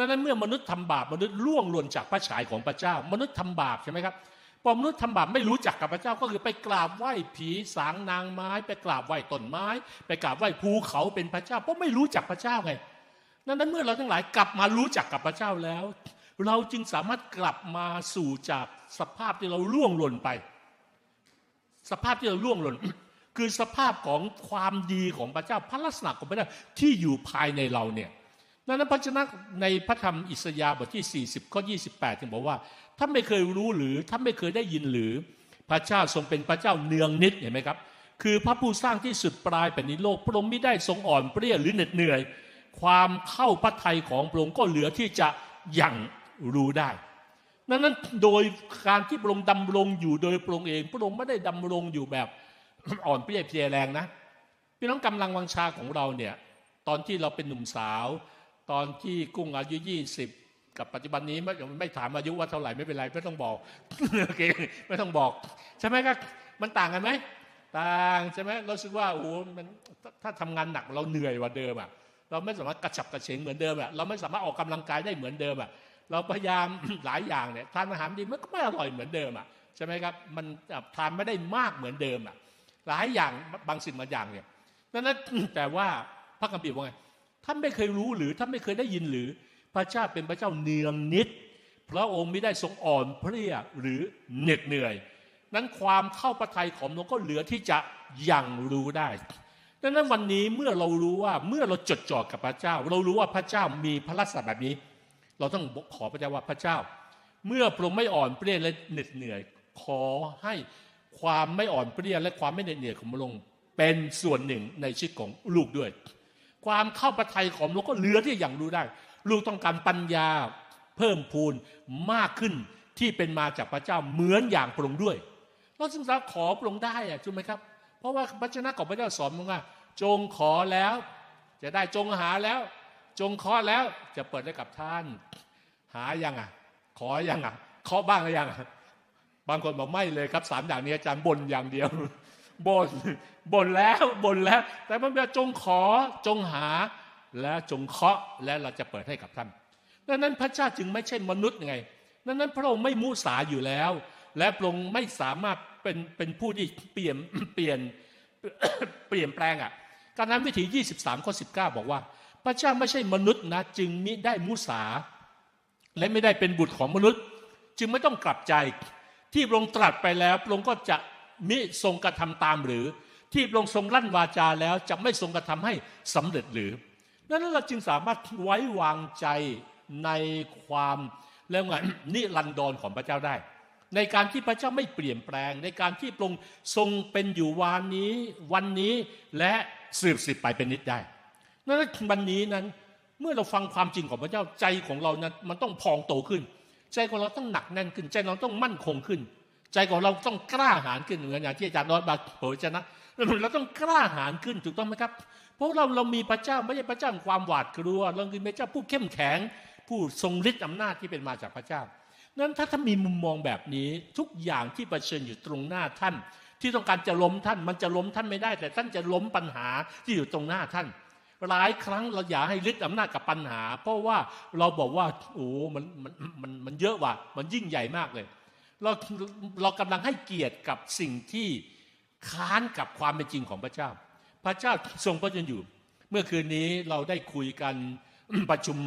นั้นเมื่อมนุษย์ทำบาปมนุษย์ล่วงหล่นจากพระฉายของพระเจ้ามนุษย์ทำบาปใช่ไหมครับพอมนุษย์ทำบาปไม่รู้จักกับพระเจ้าก็คือไปกราบไหว้ผีสางนางไม้ไปกราบไหว้ต้นไม้ไปกราบไหว้ภูเขาเป็นพระเจ้าเพราะไม่รู้จักพระเจ้าไงนั้นเมื่อเราทั้งหลายกลับมารู้จักกับพระเจ้าแล้วเราจึงสามารถกลับมาสู่จากสภาพที่เราล่วงหล่นไปสภาพที่เราล่วงหล่น คือสภาพของความดีของพระเจ้าพระลักษณะของพระเจ้าที่อยู่ภายในเราเนี่ยนั้นพระวจนะในพระธรรมอิสยาห์บทที่40ข้อ28จึงบอกว่าท่านไม่เคยรู้หรือท่านไม่เคยได้ยินหรือพระเจ้าทรงเป็นพระเจ้าเนืองนิดเห็นไหมครับคือพระผู้สร้างที่สุดปลายแผ่นดินโลกพระองค์มิได้ทรงอ่อนเปรี้ยหรือเหน็ดเหนื่อยความเข้าพระทัยของพระองค์ก็เหลือที่จะยังรู้ได้นั้นโดยการที่พระองค์ดำรงอยู่โดยพระองค์เองพระองค์ไม่ได้ดำรงอยู่แบบอ่อนเปรี้ยเพลียแรงนะพี่น้องกำลังวังชาของเราเนี่ยตอนที่เราเป็นหนุ่มสาวตอนที่กุ้งอายุ20กับปัจจุบันนี้ไม่ถามอายุว่าเท่าไหร่ไม่เป็นไรไม่ต้องบอกโอเคไม่ต้องบอกใช่ไหมครับมันต่างกันไหมต่างใช่ไหมเราคิดว่าโอ้โหมันถ้าทำงานหนักเราเหนื่อยกว่าเดิมอ่ะเราไม่สามารถกระฉับกระเฉงเหมือนเดิมอ่ะเราไม่สามารถออกกำลังกายได้เหมือนเดิมอ่ะเราพยายามหลายอย่างเนี่ยทานอาหารดีมันก็ไม่อร่อยเหมือนเดิมอ่ะใช่ไหมครับมันทานไม่ได้มากเหมือนเดิมอ่ะหลายอย่างบางสิ่งบางอย่างเนี่ยนั้นแต่ว่าพระคัมภีร์ว่าไงท่านไม่เคยรู้หรือท่านไม่เคยได้ยินหรือพระเจ้าเป็นพระเจ้าเนืองนิดพระองค์มิได้ทรงอ่อนเพลียหรือเหน็ดเหนื่อยนั้นความเข้าพระทัยของพระองค์ก็เหลือที่จะยังรู้ได้ดังนั้นวันนี้เมื่อเรารู้ว่าเมื่อเราจดจ่อกับพระเจ้าเรารู้ว่าพระเจ้ามีพระลักษณะแบบนี้เราต้องขอพระเจ้าว่าพระเจ้าเมื่อพระองค์ไม่อ่อนเพลียและเหน็ดเหนื่อยขอให้ความไม่อ่อนเพลียและความไม่เหน็ดเหนื่อยของพระองค์เป็นส่วนหนึ่งในชีวิตของลูกด้วยความเข้าพระทัยของลูกก็เหลือที่ยังรู้ได้ลูกต้องการปัญญาเพิ่มพูนมากขึ้นที่เป็นมาจากพระเจ้าเหมือนอย่างพระองค์ด้วยเราจึงสามารถขอพระองค์ได้อะถูกไหมครับเพราะว่าพระวจนะของพระเจ้าสอนว่าจงขอแล้วจะได้จงหาแล้วจงเคาะแล้วจะเปิดให้กับท่านหายังอ่ะขอยังอ่ะเคาะบ้างหรือยังบางคนบอกไม่เลยครับ3อย่างนี้อาจารย์บ่นอย่างเดียวบ่นแล้วแต่มันเป็นจงขอจงหาและจงเคาะและเราจะเปิดให้กับท่านดังนั้นพระเจ้าจึงไม่ใช่มนุษย์ไงดังนั้นพระองค์ไม่มุสาอยู่แล้วและพระองค์ไม่สามารถเป็นผู้ที่เปลี่ยนแปลงอ่ะ การนั้นวิถี23ข้อ19บอกว่าพระเจ้าไม่ใช่มนุษย์นะจึงมิได้มุสาและไม่ได้เป็นบุตรของมนุษย์จึงไม่ต้องกลับใจที่พระองค์ตรัสไปแล้วพระองค์ก็จะมิทรงกระทำตามหรือที่พระองค์ทรงลั่นวาจาแล้วจะไม่ทรงกระทำให้สำเร็จหรือนั้นเราจึงสามารถไว้วางใจในความแล้วไงนิรันดรของพระเจ้าได้ในการที่พระเจ้าไม่เปลี่ยนแปลงในการที่พระองค์ทรงเป็นอยู่วานนี้วันนี้และสืบไปเป็นนิจได้นั้นวันนี้นั้นเมื่อเราฟังความจริงของพระเจ้าใจของเรานั้นมันต้องพองโตขึ้นใจของเราต้องหนักแน่นขึ้นใจเราต้องมั่นคงขึ้นใจของเราต้องกล้าหาญขึ้นอย่างที่อาจารย์นอตบาโผชนะเราต้องกล้าหาญขึ้นถูกต้องไหมครับเพราะเรามีพระเจ้าไม่ใช่พระเจ้าความหวาดกลัวเราคือพระเจ้าผู้เข้มแข็งผู้ทรงฤทธิ์อำนาจที่เป็นมาจากพระเจ้านั้นถ้ามีมุมมองแบบนี้ทุกอย่างที่เผชิญอยู่ตรงหน้าท่านที่ต้องการจะล้มท่านมันจะล้มท่านไม่ได้แต่ท่านจะล้มปัญหาที่อยู่ตรงหน้าท่านหลายครั้งเราอย่าให้ฤทธิ์อำนาจกับปัญหาเพราะว่าเราบอกว่าโอ้มันเยอะว่ะมันยิ่งใหญ่มากเลยเรากำลังให้เกียรติกับสิ่งที่ค้านกับความเป็นจริงของพระเจ้าพระเจ้าทรงพระชนอยู่เมื่อคืนนี้เราได้คุยกันประชุม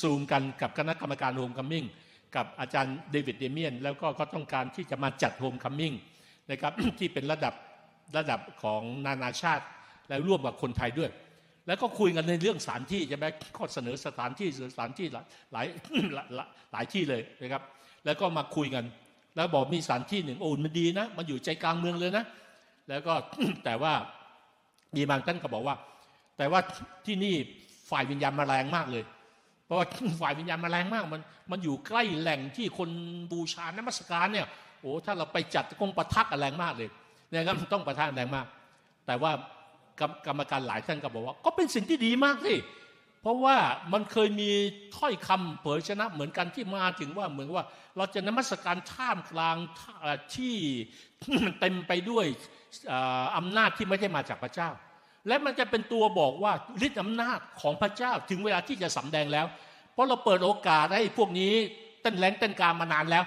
ซูมกันกับคณะกรรมการโฮมคัมมิ่งกับอาจารย์เดวิดเดเมียนแล้วก็เขาต้องการที่จะมาจัดโฮมคัมมิ่งนะครับ ที่เป็นระดับของนานาชาติและร่วมกับคนไทยด้วยแล้วก็คุยกันในเรื่องสถานที่ใช่ไหมข้อเสนอสถานที่หลายที่เลยนะครับแล้วก็มาคุยกันแล้วบอกมีสถานที่หนึ่งโอ้มันดีนะมันอยู่ใจกลางเมืองเลยนะแล้วก็ แต่ว่ามีบางท่านก็บอกว่าแต่ว่าที่นี่ฝ่ายวิญญาณมาแรงมากเลยเพราะว่าฝ่ายวิญญาณมาแรงมากมันอยู่ใกล้แหล่งที่คนบูชานมัสการเนี่ยโอ้ถ้าเราไปจัดคงประทักแรงมากเลยนะครับต้องประทักแรงมากแต่ว่ากรรมการหลายท่านก็บอกว่าก็เป็นสิ่งที่ดีมากสิเพราะว่ามันเคยมีถ้อยคำเผยชนะเหมือนกันที่มาถึงว่าเหมือนว่าเราจะนมัสการท่ามกลางที่มันเต็มไปด้วยอำนาจที่ไม่ได้มาจากพระเจ้าและมันจะเป็นตัวบอกว่าฤทธิ์อำนาจของพระเจ้าถึงเวลาที่จะสำแดงแล้วเพราะเราเปิดโอกาสให้พวกนี้เต้นแรงเต้นกามานานแล้ว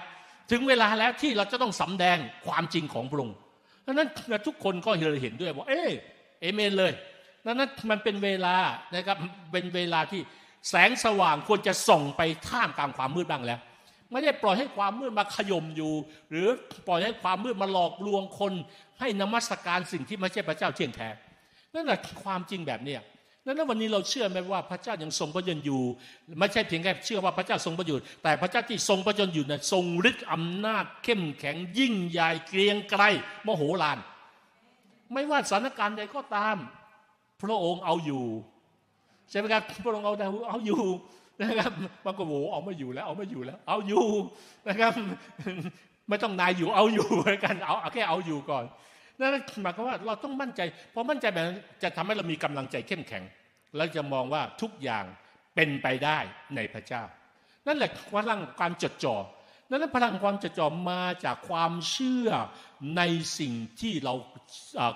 ถึงเวลาแล้วที่เราจะต้องสำแดงความจริงของพระองค์ดังนั้นทุกคนก็เห็นด้วยว่าเอเมนเลยนั้นมันเป็นเวลานะครับเป็นเวลาที่แสงสว่างควรจะส่งไปท่ามกลางความมืดบ้างแล้วไม่ได้ปล่อยให้ความมืดมาขย่มอยู่หรือปล่อยให้ความมืดมาหลอกลวงคนให้นมัสการสิ่งที่ไม่ใช่พระเจ้าเที่ยงแท้นั่นแหละความจริงแบบนี้นั้นวันนี้เราเชื่อไหมว่าพระเจ้ายังทรงพระชนม์อยู่ไม่ใช่เพียงแค่เชื่อว่าพระเจ้าทรงพระชนม์แต่พระเจ้าที่ทรงพระชนม์อยู่นั้นทรงฤทธิ์อำนาจเข้มแข็งยิ่งใหญ่เกรียงไกรมโหฬารไม่ว่าสถานการณ์ใดก็ตามพระองค์เอาอยู่ใช่ไหมครับพระองค์เอาอยู่นะครับบางคนโอ้เอาไม่อยู่แล้วเอาไม่อยู่แล้วเอาอยู่นะครับไม่ต้องนายอยู่เอาอยู่กันเอาแค่เอาอยู่ก่อนนั่นหมายความว่าเราต้องมั่นใจพอมั่นใจแบบนั้นจะทำให้เรามีกำลังใจเข้มแข็งแล้วจะมองว่าทุกอย่างเป็นไปได้ในพระเจ้านั่นแหละพลังความจดจ่อนั้นพลังความจดจ่อมาจากความเชื่อในสิ่งที่เรา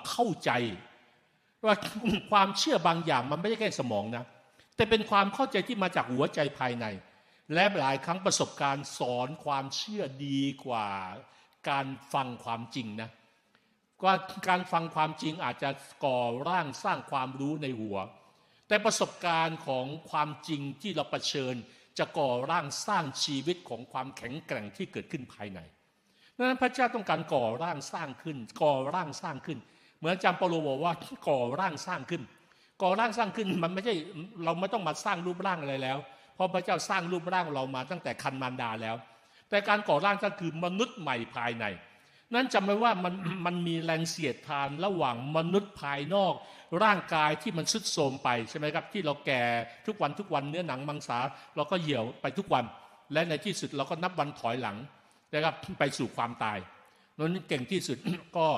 เข้าใจว่าความเชื่อบางอย่างมันไม่ใช่แค่สมองนะแต่เป็นความเข้าใจที่มาจากหัวใจภายในและหลายครั้งประสบการณ์สอนความเชื่อดีกว่าการฟังความจริงนะว่าการฟังความจริงอาจจะก่อร่างสร้างความรู้ในหัวแต่ประสบการณ์ของความจริงที่เราเผชิญจะก่อร่างสร้างชีวิตของความแข็งแกร่งที่เกิดขึ้นภายในดังนั้นพระเจ้าต้องการก่อร่างสร้างขึ้นก่อร่างสร้างขึ้นเหมือนอาจารย์เปาโลบอกว่าก่อร่างสร้างขึ้นก่อร่างสร้างขึ้นมันไม่ใช่เราไม่ต้องมาสร้างรูปร่างอะไรแล้วเพราะพระเจ้าสร้างรูปร่างเรามาตั้งแต่คันมารดาแล้วแต่การก่อร่างก็คือมนุษย์ใหม่ภายในนั้นจำไว้ว่ามันมีแรงเสียดทานระหว่างมนุษย์ภายนอกร่างกายที่มันทรุดโทรมไปใช่ไหมครับที่เราแก่ทุกวันเนื้อหนังมังสาเราก็เหี่ยวไปทุกวันและในที่สุดเราก็นับวันถอยหลังนะครับไปสู่ความตายนั้นเก่งที่สุดก็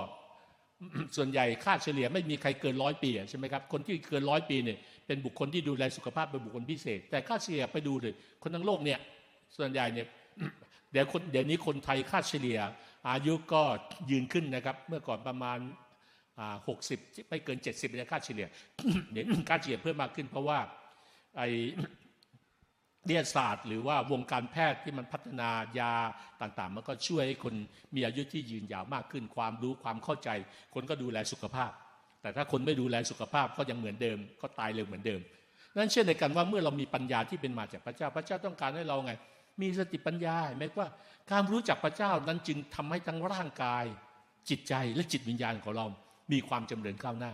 ส่วนใหญ่ค่าเฉลี่ยไม่มีใครเกิน100 ปีใช่ไหมครับคนที่เกิน100 ปีเนี่ยเป็นบุคคลที่ดูแลสุขภาพเป็นบุคคลพิเศษแต่ค่าเฉลี่ยไปดูเลยคนทั้งโลกเนี่ยส่วนใหญ่เนี่ยเดี๋ยวนี้คนไทยค่าเฉลี่ยอายุก็ยืนขึ้นนะครับเมื่อก่อนประมาณ60ไม่เกิน70เป็นค่าเฉลี่ยเนี่ยค่าเฉลี่ยเพิ่มมากขึ้นเพราะว่าไอ้วิทยาศาสตร์หรือว่าวงการแพทย์ที่มันพัฒนายาต่างๆมันก็ช่วยให้คนมีอายุที่ยืนยาวมากขึ้นความรู้ความเข้าใจคนก็ดูแลสุขภาพ แต่ถ้าคนไม่ดูแลสุขภาพก็ยังเหมือนเดิมก็ตายเร็วเหมือนเดิมนั่นเช่นเดียวกันว่าเมื่อเรามีปัญญาที่เป็นมาจากพระเจ้าพระเจ้าต้องการให้เราไงมีสติปัญญาแม้ว่าการรู้จักพระเจ้านั้นจึงทำให้ทั้งร่างกายจิตใจและจิตวิญญาณของเรามีความจำเริญก้าวหน้า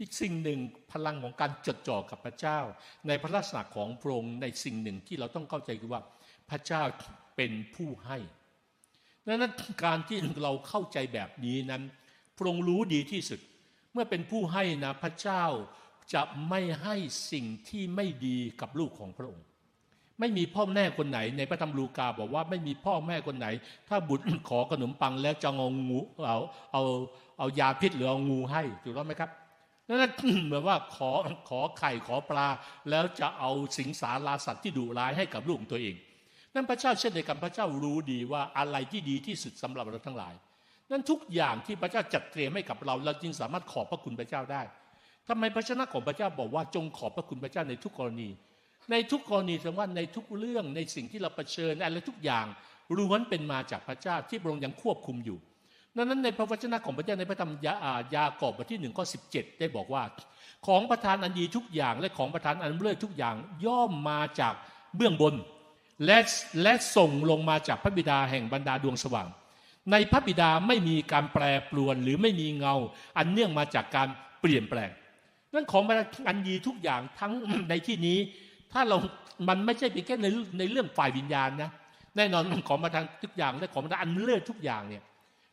อีกสิ่งหนึ่งพลังของการจดจ่อกับพระเจ้าในพระลักษณะของพระองค์ในสิ่งหนึ่งที่เราต้องเข้าใจคือว่าพระเจ้าเป็นผู้ให้ดังนั้นการที่เราเข้าใจแบบนี้นั้นพระองค์รู้ดีที่สุดเมื่อเป็นผู้ให้นะพระเจ้าจะไม่ให้สิ่งที่ไม่ดีกับลูกของพระองค์ไม่มีพ่อแม่คนไหนในพระธรรมลูกาบอกว่าไม่มีพ่อแม่คนไหนถ้าบุตร ขอขนมปังแล้วจะงงูเอายาพิษหรือเอางูให้ถูกต้องไหมครับนั่นเหมือนว่าขอไข่ขอปลาแล้วจะเอาสิงสาราสัตว์ที่ดุร้ายให้กับลูกตัวเองนั่นพระเจ้าเช่นเดียวกันพระเจ้ารู้ดีว่าอะไรที่ดีที่สุดสำหรับเราทั้งหลายนั้นทุกอย่างที่พระเจ้าจัดเตรียมให้กับเราเราจึงสามารถขอบพระคุณพระเจ้าได้ทำไมพระชนะของพระเจ้าบอกว่าจงขอบพระคุณพระเจ้าในทุกกรณีแสดงว่าในทุกเรื่องในสิ่งที่เราเผชิญอะไรทุกอย่างล้วนเป็นมาจากพระเจ้าที่พระองค์ยังควบคุมอยู่นั้นในพระวจนะของพระเจ้าในพระธรรมยากอบบทที่1ข้อ17ได้บอกว่าของประทานอันดีทุกอย่างและของประทานอันเลิศทุกอย่างย่อมมาจากเบื้องบนและส่งลงมาจากพระบิดาแห่งบรรดาดวงสว่างในพระบิดาไม่มีการแปรปรวนหรือไม่มีเงาอันเนื่องมาจากการเปลี่ยนแปลงนั่นของอันดีทุกอย่างทั้งในที่นี้ถ้าเรามันไม่ใช่เป็นแค่ในเรื่องฝ่ายวิญญาณนะแน่นอนของประทานทุกอย่างและของประทานอันเลิศทุกอย่างเนี่ย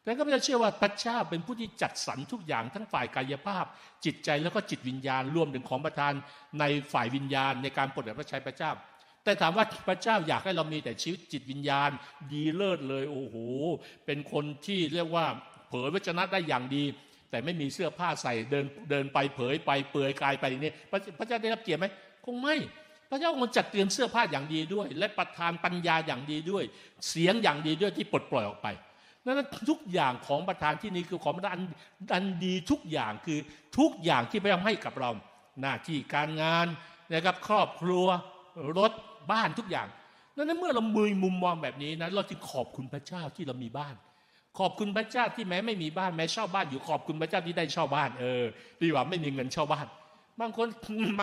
แต่ก็จะเชื่อว่าพระเจ้าเป็นผู้ที่จัดสรรทุกอย่างทั้งฝ่ายกายภาพจิตใจแล้วก็จิตวิญญาณรวมถึงของประทานในฝ่ายวิญญาณในการปลดปล่อยพระชัยพระเจ้าแต่ถามว่าพระเจ้าอยากให้เรามีแต่ชีวิตจิตวิญญาณดีเลิศเลยโอ้โหเป็นคนที่เรียกว่าเผยวจนะได้อย่างดีแต่ไม่มีเสื้อผ้าใส่เดินไปเผยไปเปลือยกายไปนี่พระเจ้าได้รับเกียรติไหมคงไม่พระเจ้าคงจัดเตรียมเสื้อผ้าอย่างดีด้วยและประทานปัญญาอย่างดีด้วยเสียงอย่างดีด้วยที่ปลดปล่อยออกไปนั้นทุกอย่างของประทานที่นี่คือของประทานอันดีทุกอย่างคือทุกอย่างที่พระเจ้าให้กับเราหน้าที่การงานนะครับครอบครัวรถบ้านทุกอย่างนั้นเมื่อเรามีมุมมองแบบนี้นะเราจึงขอบคุณพระเจ้าที่เรามีบ้านขอบคุณพระเจ้าที่แม้ไม่มีบ้านแม้เช่าบ้านอยู่ขอบคุณพระเจ้าที่ได้เช่าบ้านดีกว่าไม่มีเงินเช่าบ้านบา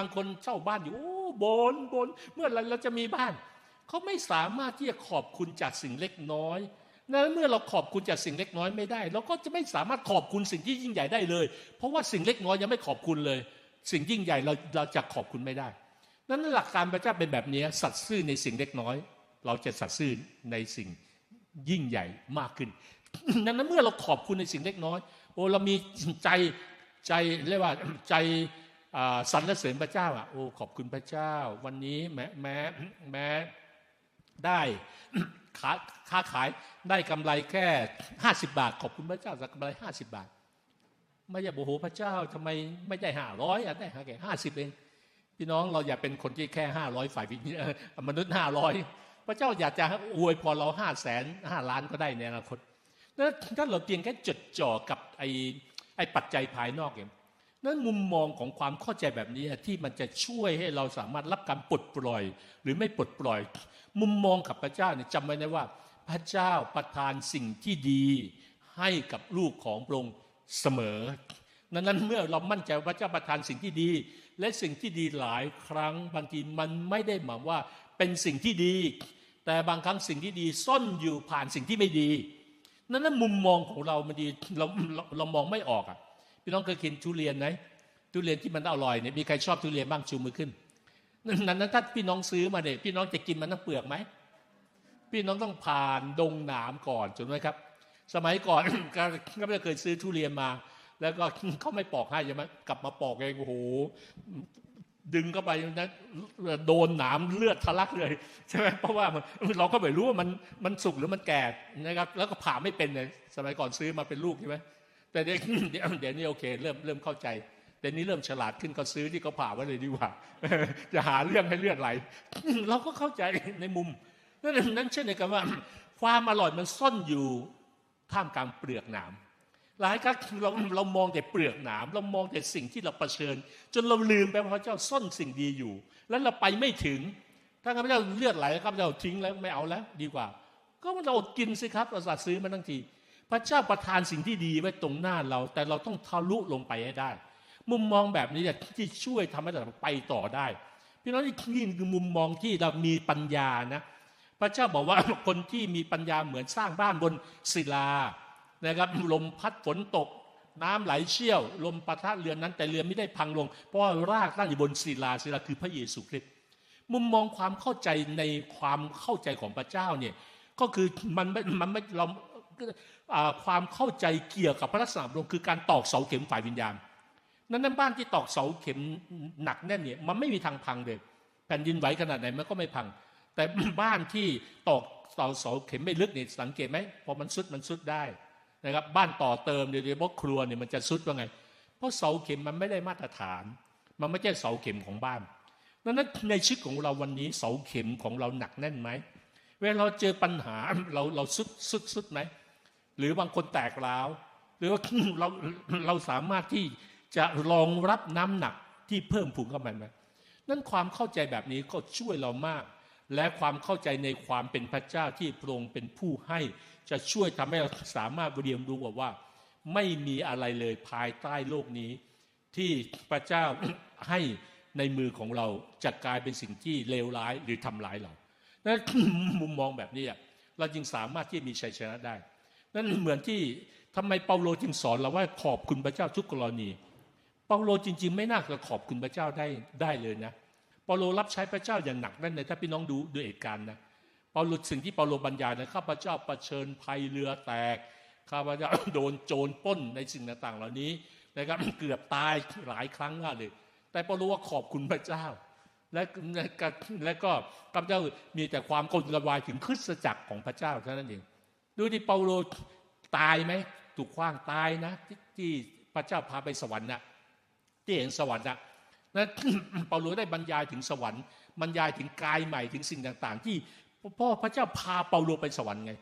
งคนเช่าบ้านอยู่บนเมื่อไรเราจะมีบ้านเขาไม่สามารถที่จะขอบคุณจากสิ่งเล็กน้อยนั้นเมื่อเราขอบคุณจากสิ่งเล็กน้อยไม่ได้เราก็จะไม่สามารถขอบคุณสิ่งที่ยิ่งใหญ่ได้เลยเพราะว่าสิ่งเล็กน้อยยังไม่ขอบคุณเลยสิ่งยิ่งใหญ่เราจะขอบคุณไม่ได้นั้นหลักการพระเจ้าเป็นแบบนี้สัตย์ซื่อในสิ่งเล็กน้อยเราจะสัตย์ซื่อในสิ่งยิ่งใหญ่มากขึ้นนั้นเมื่อเราขอบคุณในสิ่งเล็กน้อยโอ้เรามีใจเรียกว่าใจสรรเสริญพระเจ้าอ่ะโอ้ขอบคุณพระเจ้าวันนี้แม้ได้ค้าขายได้กำไรแค่50 บาทขอบคุณพระเจ้าจากกำไร50 บาทไม่ใช่โอ้โหพระเจ้าทำไมไม่ได้500อ่ะได้แค่50เองพี่น้องเราอย่าเป็นคนที่แค่500ฝ่ายมนุษย์500พระเจ้าอยากจะอวยพรเรา500,0005 ล้านก็ได้ในอนาคตถ้าเราเพียงแค่จดจ่อกับไอ้ปัจจัยภายนอกเองนั้นมุมมองของความเข้าใจแบบนี้ที่มันจะช่วยให้เราสามารถรับการปลดปล่อยหรือไม่ปลดปล่อยมุมมองกับพระเจ้าเนี่ยจำไว้นะว่าพระเจ้าประทานสิ่งที่ดีให้กับลูกของพระองค์เสมอนั้นเมื่อเรามั่นใจพระเจ้าประทานสิ่งที่ดีและสิ่งที่ดีหลายครั้งบางทีมันไม่ได้หมายว่าเป็นสิ่งที่ดีแต่บางครั้งสิ่งที่ดีซ่อนอยู่ผ่านสิ่งที่ไม่ดีนั้นมุมมองของเรามันดีเรามองไม่ออกอ่ะพี่น้องเคยกินทุเรียนไหมทุเรียนที่มันอร่อยเนี่ยมีใครชอบทุเรียนบ้างชูมือขึ้นนั้นถ้าพี่น้องซื้อมาเนี่ยพี่น้องจะกินมันทั้งเปลือกไหมพี่น้องต้องผ่านดงหนามก่อนจนไหมครับสมัยก่อน ก็เคยซื้อทุเรียนมาแล้วก็เขาไม่ปอกให้ใช่ไหมกลับมาปอกเองโอ้โหดึงเข้าไปนะโดนหนามเลือดทะลักเลยใช่ไหมเพราะว่าเราก็ไม่รู้ว่ามันสุกหรือมันแก่นะครับแล้วก็ผ่าไม่เป็นเลยสมัยก่อนซื้อมาเป็นลูกใช่ไหมแต่เดี๋ยวนี้โอเคเริ่มเข้าใจแต่นี้เริ่มฉลาดขึ้นก็ซื้อที่เขาผ่าไว้เลยดีกว่าจะหาเรื่องให้เลือดไหลเราก็เข้าใจในมุมนั้นเช่นเดียวกันว่าความอร่อยมันซ่อนอยู่ท่ามกลางเปลือกหนามหลายครั้งเรามองแต่เปลือกหนามเรามองแต่สิ่งที่เราเผชิญจนเราลืมไปว่าพระเจ้าซ่อนสิ่งดีอยู่แล้วเราไปไม่ถึงถ้าพระเจ้าเลือดไหลครับเราทิ้งแล้วไม่เอาแล้วดีกว่าก็มันเราอดกินสิครับเราสั่งซื้อมาทั้งทีพระเจ้าประทานสิ่งที่ดีไว้ตรงหน้าเราแต่เราต้องทะลุลงไปให้ได้ มุมมองแบบนี้เนี่ยที่ช่วยทำให้เราไปต่อได้พี่น้องนี่คือมุมมองที่เรามีปัญญานะพระเจ้าบอกว่าคนที่มีปัญญาเหมือนสร้างบ้านบนศิลานะครับลมพัดฝนตกน้ำไหลเชี่ยวลมปะทะเรือนนั้นแต่เรือนไม่ได้พังลงเพราะรากตั้งอยู่บนศิลาศิลาคือพระเยซูคริสต์มุมมองความเข้าใจในความเข้าใจของพระเจ้าเนี่ยก็คือมันไม่เราความเข้าใจเกี่ยวกับพระลักษณะลงคือการตอกเสาเข็มฝ่ายวิญญาณนั้นบ้านที่ตอกเสาเข็มหนักแน่นเนี่ยมันไม่มีทางพังเลยแผ่นดินไหวขนาดไหนมันก็ไม่พังแต่บ้านที่ตอกเสาเข็มไม่ลึกเนี่ยสังเกตไหมพอมันซุดได้นะครับบ้านต่อเติมโดยเฉพาะครัวเนี่ยมันจะซุดว่าไงเพราะเสาเข็มมันไม่ได้มาตรฐานมันไม่ใช่เสาเข็มของบ้านนั้นในชีวิตของเราวันนี้เสาเข็มของเราหนักแน่นไหมเวลาเราเจอปัญหาเราซุดไหมหรือบางคนแตกร้าวหรือว่าเราสามารถที่จะรองรับน้ำหนักที่เพิ่มพูนเข้ามาไหมนั่นความเข้าใจแบบนี้ก็ช่วยเรามากและความเข้าใจในความเป็นพระเจ้าที่พระองค์เป็นผู้ให้จะช่วยทำให้เราสามารถเรียนรู้ว่าไม่มีอะไรเลยภายใต้โลกนี้ที่พระเจ้าให้ในมือของเราจะกลายเป็นสิ่งที่เลวร้ายหรือทำร้ายเรานั่นมุมมองแบบนี้เราจึงสามารถที่มีชัยชนะได้นั่นเหมือนที่ทำไมเปาโลจึงสอนเราว่าขอบคุณพระเจ้าทุกกรณีเปาโลจริงๆไม่น่าจะขอบคุณพระเจ้าได้เลยนะเปาโลรับใช้พระเจ้าอย่างหนักนั่นเลยถ้าพี่น้องดูเหตุการณ์นะเปาโลสิ่งที่เปาโลบรรยายนะข้าพเจ้าเผชิญภัยเรือแตกข้าพเจ้าโดนโจรปล้นในสิ่งต่างๆเหล่านี้นะครับเกือบตายหลายครั้งมากเลยแต่เปาโลว่าขอบคุณพระเจ้าและก็ข้าพเจ้ามีแต่ความกระวายถึงคริสตจักรของพระเจ้าเท่านั้นเองดูที่เปาโลตายไหมถูกขว้างตายนะที่พระเจ้าพาไปสวรรค์นะที่เห็นสวรรค์นะนั้นเปาโลได้บรรยายถึงสวรรค์บรรยายถึงกายใหม่ถึงสิ่งต่างๆที่พ่อพระเจ้าพาเปาโลไปสวรรค์ไง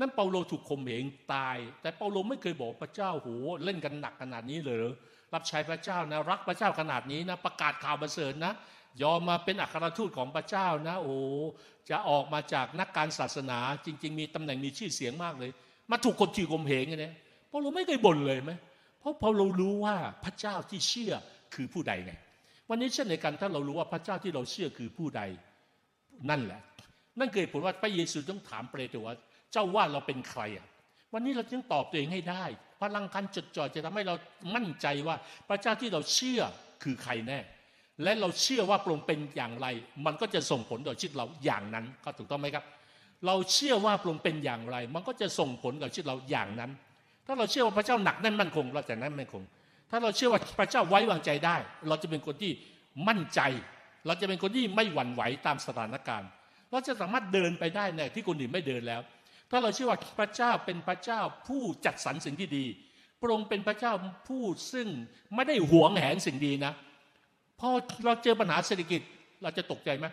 นั้นเปาโลถูกข่มเหงตายแต่เปาโลไม่เคยบอกพระเจ้าโหเล่นกันหนักขนาดนี้เลยรับใช้พระเจ้านะรักพระเจ้าขนาดนี้นะประกาศข่าวประเสริฐนะยอมมาเป็นอัครทูตของพระเจ้านะโอ้จะออกมาจากนักการศาสนาจริงๆมีตำแหน่งมีชื่อเสียงมากเลยมาถูกกดขี่ข่มเหงไงเนี่ยเปาโลไม่เคยบ่นเลยไหมเพราะเปาโลรู้ว่าพระเจ้าที่เชื่อคือผู้ใดไงวันนี้เช่นเดียวกันถ้าเรารู้ว่าพระเจ้าที่เราเชื่อคือผู้ใดนั่นแหละนั่นเกิดผลว่าพระเยซูต้องถามเปโตรว่าเจ้าว่าเราเป็นใครอ่ะวันนี้เราจึงตอบตัวเองให้ได้พลังการจดจ่อจะทำให้เรามั่นใจว่าพระเจ้าที่เราเชื่อคือใครแน่และเราเชื่อว่าพระองค์เป็นอย่างไรมันก็จะส่งผลต่อชีวิตเราอย่างนั้นก็ถูกต้องไหมครับเราเชื่อว่าพระองค์เป็นอย่างไรมันก็จะส่งผลกับชีวิตเราอย่างนั้นถ้าเราเชื่อว่าพระเจ้าหนักแน่นมั่นคงเราจะนั่นมั่นคงถ้าเราเชื่อว่าพระเจ้าไว้วางใจได้เราจะเป็นคนที่มั่นใจเราจะเป็นคนที่ไม่หวั่นไหวตามสถานการณ์เราจะสามารถเดินไปได้ในที่คนอื่นไม่เดินแล้วถ้าเราเชื่อว่าพระเจ้าเป็นพระเจ้าผู้จัดสรรสิ่งที่ดีพระองค์เป็นพระเจ้าผู้ซึ่งไม่ได้หวงแหนสิ่งดีนะพอเราเจอปัญหาเศรษฐกิจเราจะตกใจไหม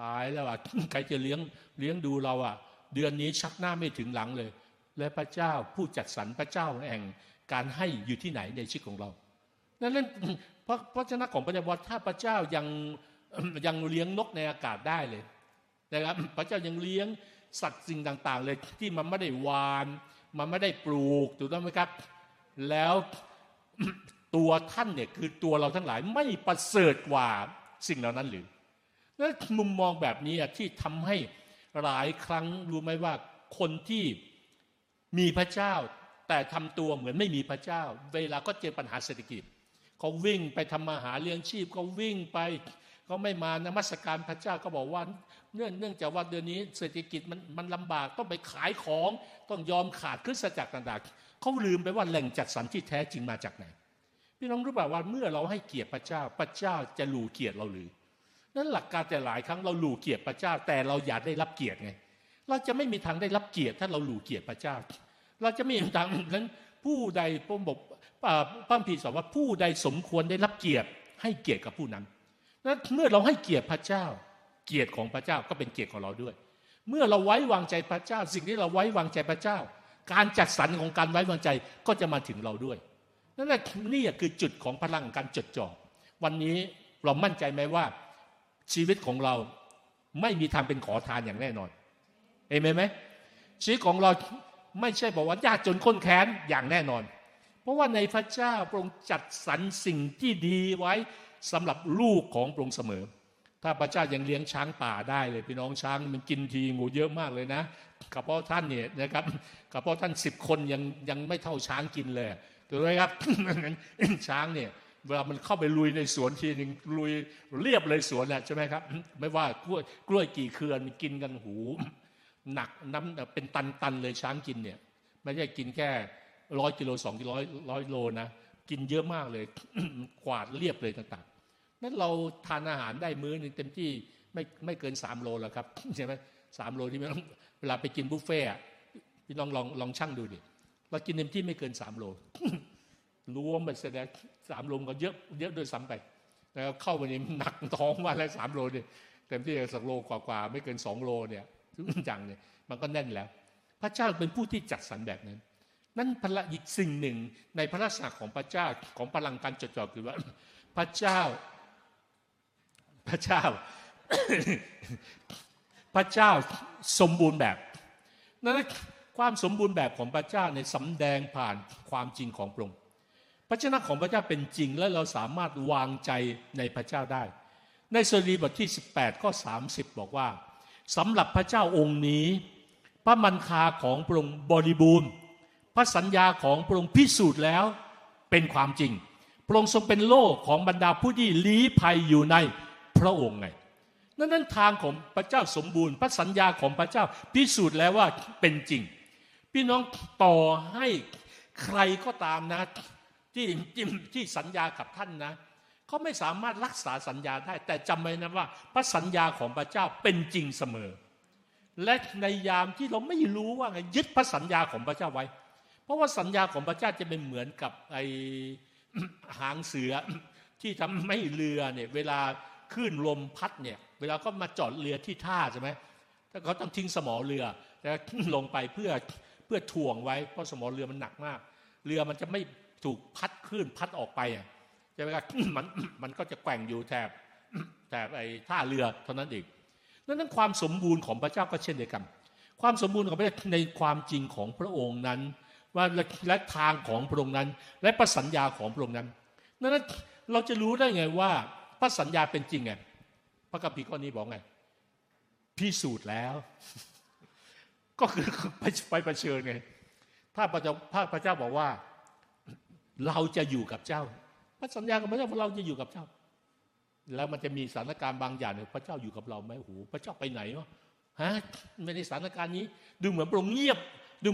ตายแล้วอ่ะใครจะเลี้ยงดูเราอ่ะเดือนนี้ชักหน้าไม่ถึงหลังเลยและพระเจ้าผู้จัดสรรพระเจ้าแห่งการให้อยู่ที่ไหนในชีวิตของเรานั่นเพราะฉะนั้นของพระเจ้าถ้าพระเจ้ายังเลี้ยงนกในอากาศได้เลยนะครับพระเจ้ายังเลี้ยงสัตว์สิ่งต่างๆเลยที่มันไม่ได้หวานมันไม่ได้ปลูกถูกต้องไหมครับแล้วตัวท่านเนี่ยคือตัวเราทั้งหลายไม่ประเสริฐกว่าสิ่งเหล่านั้นหรือนั่นมุมมองแบบนี้ที่ทำให้หลายครั้งรู้ไหมว่าคนที่มีพระเจ้าแต่ทำตัวเหมือนไม่มีพระเจ้าเวลาก็เจอปัญหาเศรษฐกิจเขาวิ่งไปทำมาหาเลี้ยงชีพเขาวิ่งไปเขาไม่มานมัสการพระเจ้าก็บอกว่าเนื่องจากว่าเดือนนี้เศรษฐกิจมันลำบากต้องไปขายของต้องยอมขาดคริสตจักรต่างๆเขาลืมไปว่าแหล่งจัดสรรที่แท้จริงมาจากไหนพี่น้องรู้เปล่าว่าเมื่อเราให้เกียรติพระเจ้าพระเจ้าจะหลู่เกียรติเราหรือนั่นหลักการแต่หลายครั้งเราหลู่เกียรติพระเจ้าแต่เราอยากได้รับเกียรติไงเราจะไม่มีทางได้รับเกียรติถ้าเราหลู่เกียรติพระเจ้าเราจะไม่เห็นทางนั้นผู้ใดพระองค์บอกพระคัมภีร์สอนว่าผู้ใดสมควรได้รับเกียรติให้เกียรติกับผู้นั้นนั้นเมื่อเราให้เกียรติพระเจ้าเกียรติของพระเจ้าก็เป็นเกียรติของเราด้วยเมื่อเราไว้วางใจพระเจ้าสิ่งที่เราไว้วางใจพระเจ้าการจัดสรรของการไว้วางใจก็จะมาถึงเราด้วยนั่นแหละนี่คือจุดของพลังการจดจ่อวันนี้เรามั่นใจไหมว่าชีวิตของเราไม่มีทางเป็นขอทานอย่างแน่นอนเอเมนไหมชีวิตของเราไม่ใช่บอกว่ายากจนข้นแค้นอย่างแน่นอน เพราะว่าในพระเจ้าพระองค์จัดสรรสิ่งที่ดีไว้สำหรับลูกของพระองค์เสมอถ้าพระเจ้ายังเลี้ยงช้างป่าได้เลยพี่น้องช้างมันกินทีงูเยอะมากเลยนะกระเพาะท่านเนี่ยนะครับกระเพาะท่าน10คนยังไม่เท่าช้างกินเลยถูกไหมครับ ช้างเนี่ยเวลามันเข้าไปลุยในสวนทีนึงลุยเรียบเลยสวนแหละใช่ไหมครับ ไม่ว่ากล้วยกี่เครือมันกินกันหูหนักน้ำเป็นตันๆเลยช้างกินเนี่ยไม่ใช่กินแค่100 กิโล200 กิโลนะกินเยอะมากเลย กวาดเรียบเลยต่างๆนั้นเราทานอาหารได้มื้อนึงเต็มที่ไม่เกิน3 โลแล้วครับ ใช่ไหม3 โลที่เวลาไปกินบุฟเฟ่ต์พี่น้องลองชั่งดูดิเรากินเต็มที่ไม่เกิน3 โล รวมไปเสร็จแล้ว3 โลก็เยอะด้วยซ้ำไปแล้วเข้าไปนี่หนักท้องว่าแล้ว3 โลเนี่ยเต็มที่2 โลกว่าๆไม่เกิน2 โลเนี่ยทุกอย่างเนี่ยมันก็แน่นแล้วพระเจ้าเป็นผู้ที่จัดสรรแบบนั้นนั่นพละอีกสิ่งหนึ่งในพระลักษณะของพระเจ้าของพลังการจดจ่อคือว่าพระเจ้าสมบูรณ์แบบนั่นความสมบูรณ์แบบของพระเจ้าในสำแดงผ่านความจริงของพระองค์พระชนะของพระเจ้าเป็นจริงและเราสามารถวางใจในพระเจ้าได้ในสดุดีบทที่18ข้อ30บอกว่าสำหรับพระเจ้าองค์นี้พระมันคาของพระองค์บริบูรณ์พระสัญญาของพระองค์พิสูจน์แล้วเป็นความจริงพระองค์ทรงเป็นโล่ของบรรดาผู้ที่ลี้ภัยอยู่ในพระองค์ไงนั้นทางของพระเจ้าสมบูรณ์พระสัญญาของพระเจ้าพิสูจน์แล้วว่าเป็นจริงพี่น้องต่อให้ใครก็ตามนะที่สัญญากับท่านนะเขาไม่สามารถรักษาสัญญาได้แต่จำไว้นะว่าพระสัญญาของพระเจ้าเป็นจริงเสมอและในยามที่เราไม่รู้ว่าไงยึดพระสัญญาของพระเจ้าไว้เพราะว่าสัญญาของพระเจ้าจะเป็นเหมือนกับไอ หางเสือที่ทำให้เรือเนี่ยเวลาคลื่นลมพัดเนี่ยเวลาก็มาจอดเรือที่ท่าใช่ไหมถ้าเขาต้องทิ้งสมอเรือแล้วลงไปเพื่อถ่วงไว้เพราะสมอเรือมันหนักมากเรือมันจะไม่ถูกพัดคลื่นพัดออกไปใช่ไหมครับ มันก็จะแกว่งอยู่แถบไอ้ท่าเรือเท่านั้นเองนั้นความสมบูรณ์ของพระเจ้าก็เช่นเดียวกันความสมบูรณ์ของพระเจ้าในความจริงของพระองค์นั้นว่าและทางของพระองค์นั้นและพระสัญญาของพระองค์นั้นนั้นเราจะรู้ได้ไงว่าพระสัญญาเป็นจริงไงพระคัมภีร์ข้อนี้บอกไงพิสูจน์แล้ว ก็คือไปเผชิญไงถ้าพระเจ้าบอกว่าเราจะอยู่กับเจ้าพระสัญญากับพระเจ้าว่าเราจะอยู่กับเจ้าแล้วมันจะมีสถานการณ์บางอย่างเนี่ยพระเจ้าอยู่กับเราไหมโอ้โหพระเจ้าไปไหนเนาะฮะในสถานการณ์นี้ดูเหมือนพระองค์เงียบเงี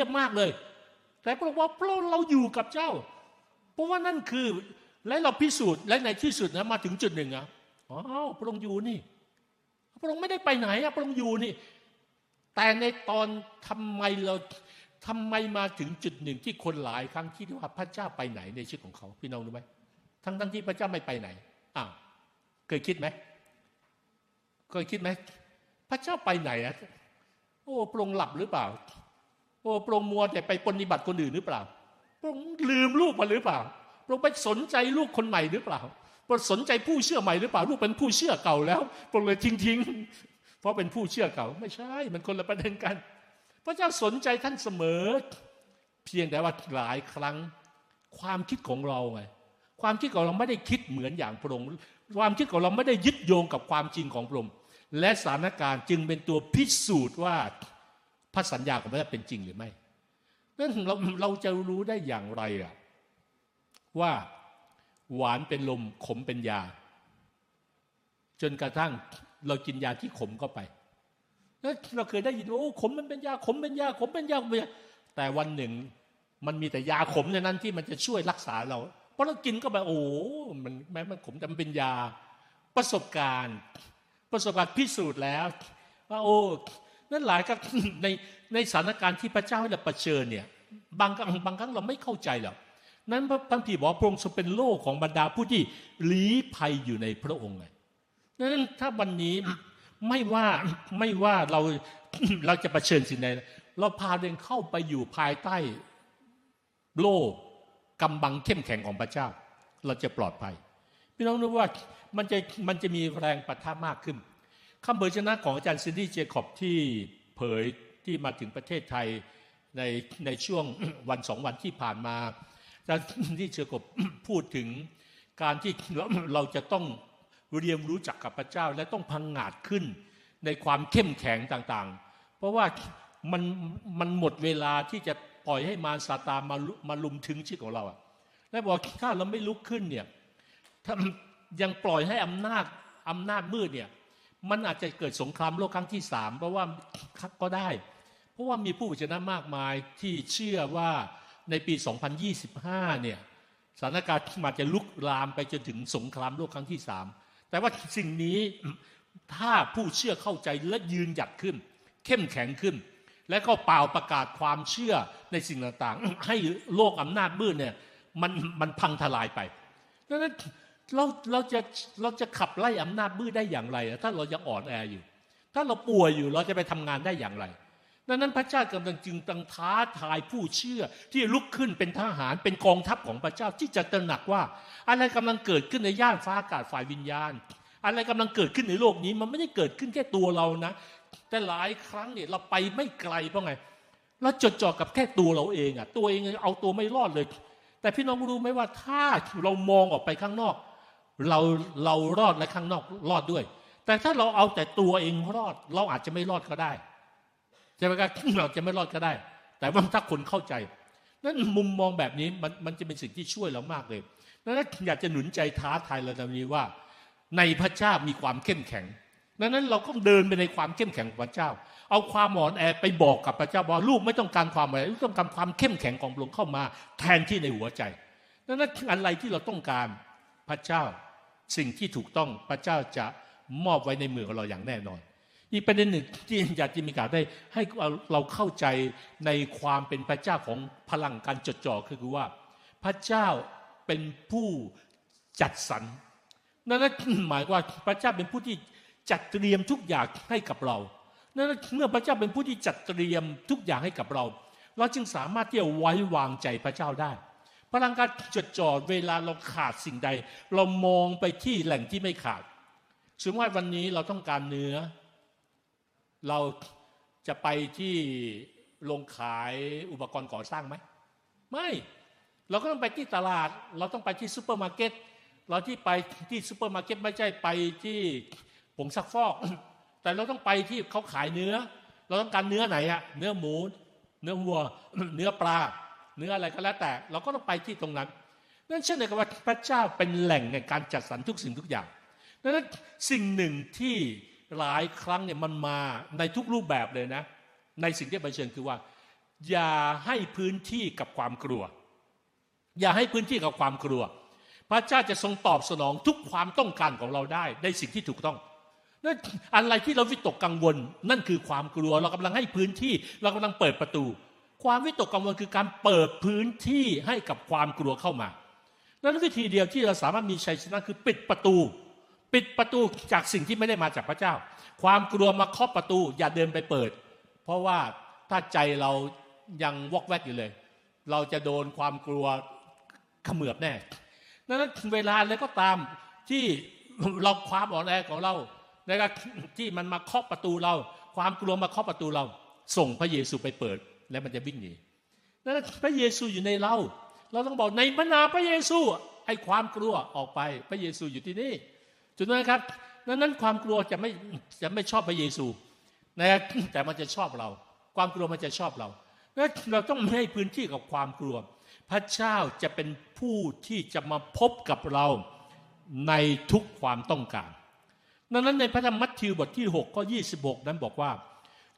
ยบมากเลยแต่พระองค์ว่าพระเราอยู่กับเจ้าเพราะว่านั่นคือและเราพิสูจน์และในที่สุดนะมาถึงจุดหนึ่งอ๋อพระองค์อยู่นี่พระองค์ไม่ได้ไปไหนพระองค์อยู่นี่แต่ในตอนทำไมมาถึงจุดหนึ่งที่คนหลายครั้งคิดว่าพระเจ้าไปไหนในชีวิตของเขาพี่น้องรู้ไหมทั้งที่พระเจ้าไม่ไปไหนเคยคิดไหมพระเจ้าไปไหนโอ้พระองค์หลับหรือเปล่าโอ้พระองค์มัวแต่ไปปฏิบัติคนอื่นหรือเปล่าพระองค์ลืมลูกมาหรือเปล่าพระองค์ไปสนใจลูกคนใหม่หรือเปล่าพระองค์สนใจผู้เชื่อใหม่หรือเปล่าลูกเป็นผู้เชื่อเก่าแล้วพระองค์เลยทิ้งเพราะเป็นผู้เชื่อเก่าไม่ใช่มันคนละประเด็นกันพระเจ้าสนใจท่านเสมอเพียงแต่ว่าหลายครั้งความคิดของเราไงความคิดของเราไม่ได้คิดเหมือนอย่างพระองค์ความคิดของเราไม่ได้ยึดโยงกับความจริงของพระองค์และสถานการณ์จึงเป็นตัวพิสูจน์ว่าพระสัญญาของพระเจ้าเป็นจริงหรือไม่นั่นเราจะรู้ได้อย่างไรว่าหวานเป็นลมขมเป็นยาจนกระทั่งเรากินยาที่ขมเข้าไปเราเคยได้ยินว่าโอ้ขมมันเป็นยาแต่วันหนึ่งมันมีแต่ยาขมในนั้นที่มันจะช่วยรักษาเราเพราะเรากินก็แบบโอ้มันแม้มันขมแต่มันเป็นยาประสบการณ์พิสูจน์แล้วว่าโอ้นั่นหลายครั้งในสถานการณ์ที่พระเจ้าให้เราเผชิญเนี่ยบางครั้งเราไม่เข้าใจหรอกนั้นพระคัมภีร์บอกพระองค์ทรงเป็นโล่ของบรรดาผู้ที่ลี้ภัยอยู่ในพระองค์ไงนั้นถ้าวันนี้ไม่ว่าเราจะเผชิญสิ่งใดเราพาเดินเข้าไปอยู่ภายใต้โล่กำบังเข้มแข็งของพระเจ้าเราจะปลอดภัยพี่น้องรู้ว่ามันจะมีแรงปะทะมากขึ้นคำเผยชนะของอาจารย์ซินดี้เจคอบที่เผยที่มาถึงประเทศไทย ในช่วงวันสองวันที่ผ่านมาที่เชอร์กบพูดถึงการที่เราจะต้องเรียนรู้จักกับพระเจ้าและต้องพังงาดขึ้นในความเข้มแข็งต่างๆเพราะว่ามันหมดเวลาที่จะปล่อยให้มารซาตานมาลุมถึงชีวิตของเราและบอกถ้าเราไม่ลุกขึ้นเนี่ยถ้ายังปล่อยให้อำนาจมืดเนี่ยมันอาจจะเกิดสงครามโลกครั้งที่3เพราะว่าก็ได้เพราะว่ามีผู้ผู้ชนะมากมายที่เชื่อว่าในปี2025เนี่ยสถานการณ์มันจะลุกลามไปจนถึงสงครามโลกครั้งที่3แต่ว่าสิ่งนี้ถ้าผู้เชื่อเข้าใจและยืนหยัดขึ้นเข้มแข็งขึ้นและก็เป่าประกาศความเชื่อในสิ่งต่างๆให้โลกอำนาจมืดเนี่ยมันพังทลายไปดังนั้นเราจะขับไล่อำนาจมืดได้อย่างไรถ้าเรายังอ่อนแออยู่ถ้าเราป่วยอยู่เราจะไปทำงานได้อย่างไรดังนั้นพระเจ้ากำลังจึงตั้งท้าทายผู้เชื่อที่ลุกขึ้นเป็นทหารเป็นกองทัพของพระเจ้าที่จะตระหนักว่าอะไรกำลังเกิดขึ้นในย่านฟ้าอากาศฝ่ายวิญญาณอะไรกำลังเกิดขึ้นในโลกนี้มันไม่ได้เกิดขึ้นแค่ตัวเรานะแต่หลายครั้งเนี่ยเราไปไม่ไกลเพราะไงเราจดจ่อกับแค่ตัวเราเองตัวเองเอาตัวไม่รอดเลยแต่พี่น้องรู้ไหมว่าถ้าเรามองออกไปข้างนอกเรารอดและข้างนอกรอดด้วยแต่ถ้าเราเอาแต่ตัวเองรอดเราอาจจะไม่รอดก็ได้ใช่ไหมครับเราจะไม่รอดก็ได้แต่ว่าถ้าคนเข้าใจนั้นมุมมองแบบนี้มันจะเป็นสิ่งที่ช่วยเรามากเลยนั้นอยากจะหนุนใจท้าทายเราตรงนี้ว่าในพระเจ้ามีความเข้มแข็งนั้นเราก็เดินไปในความเข้มแข็งของพระเจ้าเอาความอ่อนแอไปบอกกับพระเจ้าว่าลูกไม่ต้องการความอะไรลูกต้องการความเข้มแข็งของพระองค์เข้ามาแทนที่ในหัวใจนั้นอะไรที่เราต้องการพระเจ้าสิ่งที่ถูกต้องพระเจ้าจะมอบไว้ในมือของเราอย่างแน่นอนอีกประเด็นหนึ่งที่อยากจะมีการได้ให้เราเข้าใจในความเป็นพระเจ้าของพลังการจดจ่อคือว่าพระเจ้าเป็นผู้จัดสรรนั่นหมายว่าพระเจ้าเป็นผู้ที่จัดเตรียมทุกอย่างให้กับเรานั่นเมื่อพระเจ้าเป็นผู้ที่จัดเตรียมทุกอย่างให้กับเราเราจึงสามารถที่จะไว้วางใจพระเจ้าได้พลังการจดจ่อเวลาเราขาดสิ่งใดเรามองไปที่แหล่งที่ไม่ขาดสมมติว่าวันนี้เราต้องการเนื้อเราจะไปที่โรงขายอุปกรณ์ก่อสร้างไหมไม่เราก็ต้องไปที่ตลาดเราต้องไปที่ซูเปอร์มาร์เก็ตเราที่ไปที่ซูเปอร์มาร์เก็ตไม่ใช่ไปที่ผงซักฟอกแต่เราต้องไปที่เขาขายเนื้อเราต้องการเนื้อไหนอะเนื้อหมูเนื้อวัวเนื้อปลาเนื้ออะไรก็แล้วแต่เราก็ต้องไปที่ตรงนั้นนั่นเช่นเดียวกับว่าพระเจ้าเป็นแหล่งในการจัดสรรทุกสิ่งทุกอย่างดังนั้นสิ่งหนึ่งที่หลายครั้งเนี่ยมันมาในทุกรูปแบบเลยนะในสิ่งที่เผชิญคือว่าอย่าให้พื้นที่กับความกลัวอย่าให้พื้นที่กับความกลัวพระเจ้าจะทรงตอบสนองทุกความต้องการของเราได้ในสิ่งที่ถูกต้องนั่นอะไรที่เราวิตกกังวลนั่นคือความกลัวเรากำลังให้พื้นที่เรากำลังเปิดประตูความวิตกกังวลคือการเปิดพื้นที่ให้กับความกลัวเข้ามานั้นวิธีเดียวที่เราสามารถมีชัยชนะคือปิดประตูจากสิ่งที่ไม่ได้มาจากพระเจ้าความกลัวมาเคาะประตูอย่าเดินไปเปิดเพราะว่าถ้าใจเรายังวอกแวกอยู่เลยเราจะโดนความกลัวเขมือบแน่นั้นเวลาแล้วก็ตามที่เราความอ่อนแอของเราในการที่มันมาเคาะประตูเราความกลัวมาเคาะประตูเราส่งพระเยซูไปเปิดแล้วมันจะวิ่งหนีนั้นพระเยซูอยู่ในเราต้องบอกในพระนามพระเยซูไอ้ความกลัวออกไปพระเยซูอยู่ที่นี่จุดนั้นครับนั้นความกลัวจะไม่ชอบพระเยซูนะแต่มันจะชอบเราความกลัวมันจะชอบเราเราต้องให้พื้นที่กับความกลัวพระเจ้าจะเป็นผู้ที่จะมาพบกับเราในทุกความต้องการดังนั้นในพระธรรมมัทธิวบทที่6ข้อ26นั้นบอกว่า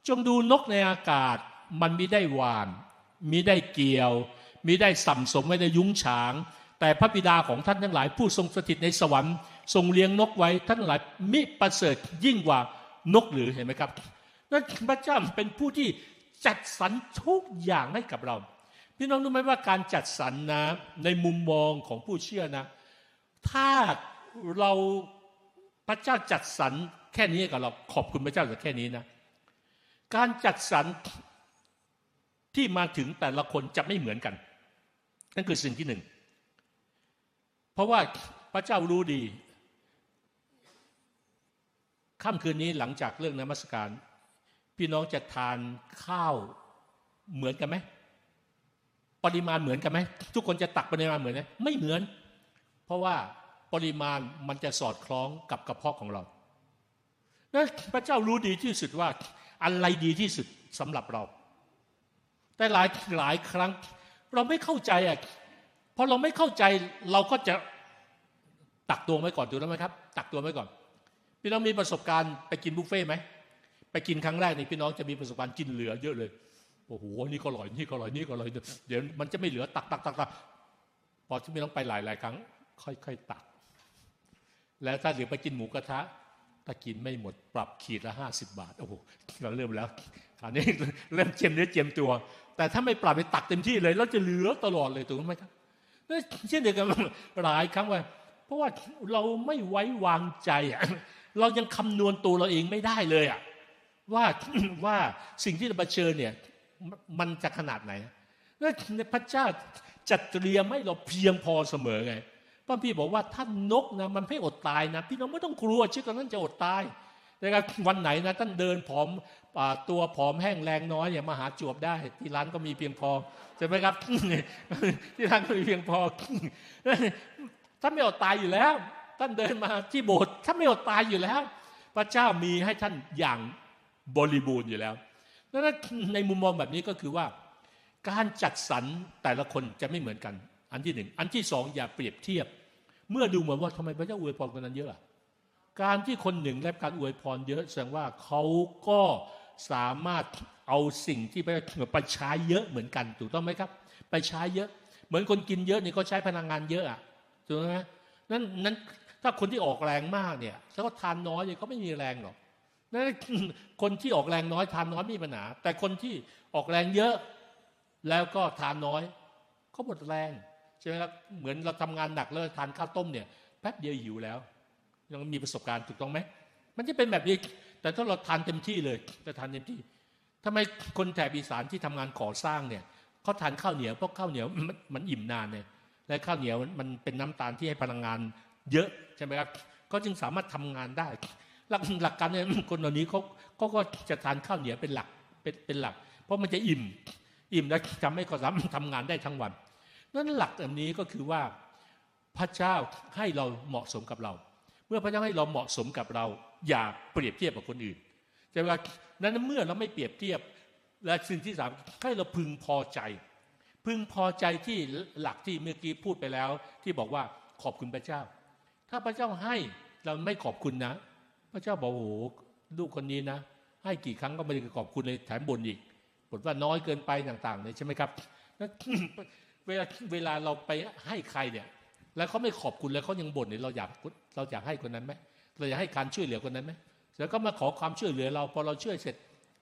จงดูนกในอากาศมันมิได้หว่านมิได้เกี่ยวมิได้สัมสมไว้ในยุ้งฉางแต่พระบิดาของท่านทั้งหลายผู้ทรงสถิตในสวรรค์ทรงเลี้ยงนกไว้ท่านหลายมิประเสริฐยิ่งกว่านกหรือเห็นไหมครับนั่นพระเจ้าเป็นผู้ที่จัดสรรทุกอย่างให้กับเราพี่น้องรู้ไหมว่าการจัดสรรนะในมุมมองของผู้เชื่อนะถ้าเราพระเจ้าจัดสรรแค่นี้กับเราขอบคุณพระเจ้าแต่แค่นี้นะการจัดสรรที่มาถึงแต่ละคนจะไม่เหมือนกันนั่นคือสิ่งที่หนึ่งเพราะว่าพระเจ้ารู้ดีค่ำคืนนี้หลังจากเรื่องนมัสการพี่น้องจะทานข้าว เหมือนกันไหมปริมาณเหมือนกันไหมทุกคนจะตักปริมาณเหมือนไหมไม่เหมือนเพราะว่าปริมาณมันจะสอดคล้องกับกระเพาะของเรานะพระเจ้ารู้ดีที่สุดว่าอะไรดีที่สุดสำหรับเราแต่หลายครั้งเราไม่เข้าใจอ่ะพอเราไม่เข้าใจเราก็จะตักตวงไว้ก่อนดูแล้วไหมครับตักตวงไว้ก่อนพี่น้องมีประสบการณ์ไปกินบุฟเฟ่ต์ไหมไปกินครั้งแรกนี่พี่น้องจะมีประสบการณ์กินเหลือเยอะเลยโอ้โหนี่ก็อร่อยนี่ก็อร่อยนี่ก็อร่อยเดี๋ยวมันจะไม่เหลือตักพอพี่น้องไปหลายครั้งค่อยๆตักแล้วถ้าเหลือไปกินหมูกระทะถ้ากินไม่หมดปรับขีดละ50 บาทโอ้โหเราเริ่มแล้วคราวนี้เริ่มเจียมเนื้อเจียมตัวแต่ถ้าไม่ปรับไปตักเต็มที่เลยแล้วจะเหลือตลอดเลยถูกไหมครับเช่นเดียวกันหลายครั้งว่าเพราะว่าเราไม่ไว้วางใจเรายังคำนวณตัวเราเองไม่ได้เลยอ่ะว่าสิ่งที่เราเผชิญเนี่ยมันจะขนาดไหนแล้วพระเจ้าจัดเตรียมให้เราเพียงพอเสมอไงพระพี่บอกว่าถ้านกนะมันไม่อดตายนะพี่น้องไม่ต้องกลัวเชื่อกันนั้นจะอดตายนะครับวันไหนนะท่านเดินผอมตัวผอมแห้งแรงน้อยเนี่ยมาหาจวบได้ที่ร้านก็มีเพียงพอใช่ไหมครับ ที่ร้านก็มีเพียงพอ ท่านไม่อดตายอยู่แล้วท่านเดินมาที่โบสถ์ท่านไม่อดตายอยู่แล้วพระเจ้ามีให้ท่านอย่างบริบูรณ์อยู่แล้วดังนั้นในมุมมองแบบนี้ก็คือว่าการจัดสรรแต่ละคนจะไม่เหมือนกันอันที่หนึ่งอันที่สองอย่าเปรียบเทียบเมื่อดูเหมือนว่าทำไมพระเจ้าอวยพรคนนั้นเยอะล่ะการที่คนหนึ่งได้การอวยพรเยอะแสดงว่าเขาก็สามารถเอาสิ่งที่ไปใช้เยอะเหมือนกันถูกต้องไหมครับไปใช้เยอะเหมือนคนกินเยอะนี่ก็ใช้พลังงานเยอะอ่ะถูกไหมนั้นถ้าคนที่ออกแรงมากเนี่ยแล้วก็ทานน้อยเนี่ยก็ไม่มีแรงหรอกนั้นคนที่ออกแรงน้อยทานน้อยมีปัญหาแต่คนที่ออกแรงเยอะแล้วก็ทานน้อยเขาหมดแรงใช่ไหมครับเหมือนเราทำงานหนักแล้วทานข้าวต้มเนี่ยแป๊บเดียวหิวแล้วยังมีประสบการณ์ถูกต้องไหมมันจะเป็นแบบนี้แต่ถ้าเราทานเต็มที่เลยจะทานเต็มที่ทำไมคนแถบอีสานที่ทำงานก่อสร้างเนี่ยเขาทานข้าวเหนียวเพราะข้าวเหนียวมันอิ่มนานเนี่ยและข้าวเหนียวมันเป็นน้ำตาลที่ให้พลังงานเยอะใช่ไหมครับเขาจึงสามารถทำงานได้หลักการเนี่ยคนเหล่านี้เขาก็จะทานข้าวเหนียวเป็นหลักเป็นหลักเพราะมันจะอิ่มแล้วทำให้เขาสามารถทำงานได้ทั้งวันนั้นหลักแบบนี้ก็คือว่าพระเจ้าให้เราเหมาะสมกับเราเมื่อพระเจ้าให้เราเหมาะสมกับเราอย่าเปรียบเทียบกับคนอื่นใช่ไหมครับนั้นเมื่อเราไม่เปรียบเทียบและสิ่งที่สามให้เราพึงพอใจที่หลักที่เมื่อกี้พูดไปแล้วที่บอกว่าขอบคุณพระเจ้าถ้าพระเจ้าให้เราไม่ขอบคุณนะพระเจ้าบอกโอ้โหลูกคนนี้นะให้กี่ครั้งก็ไม่ได้ขอบคุณเลยแถมบ่นอีกบ่นว่าน้อยเกินไปต่างๆเลยใช่ไหมครับนั้นเวลาเราไปให้ใครเนี่ยแล้วเขาไม่ขอบคุณแล้วเขายังบ่นเนี่ยเราอยากให้คนนั้นไหมเราอยากให้การช่วยเหลือคนนั้นไหมแล้วก็มาขอความช่วยเหลือเราพอเราช่วยเสร็จ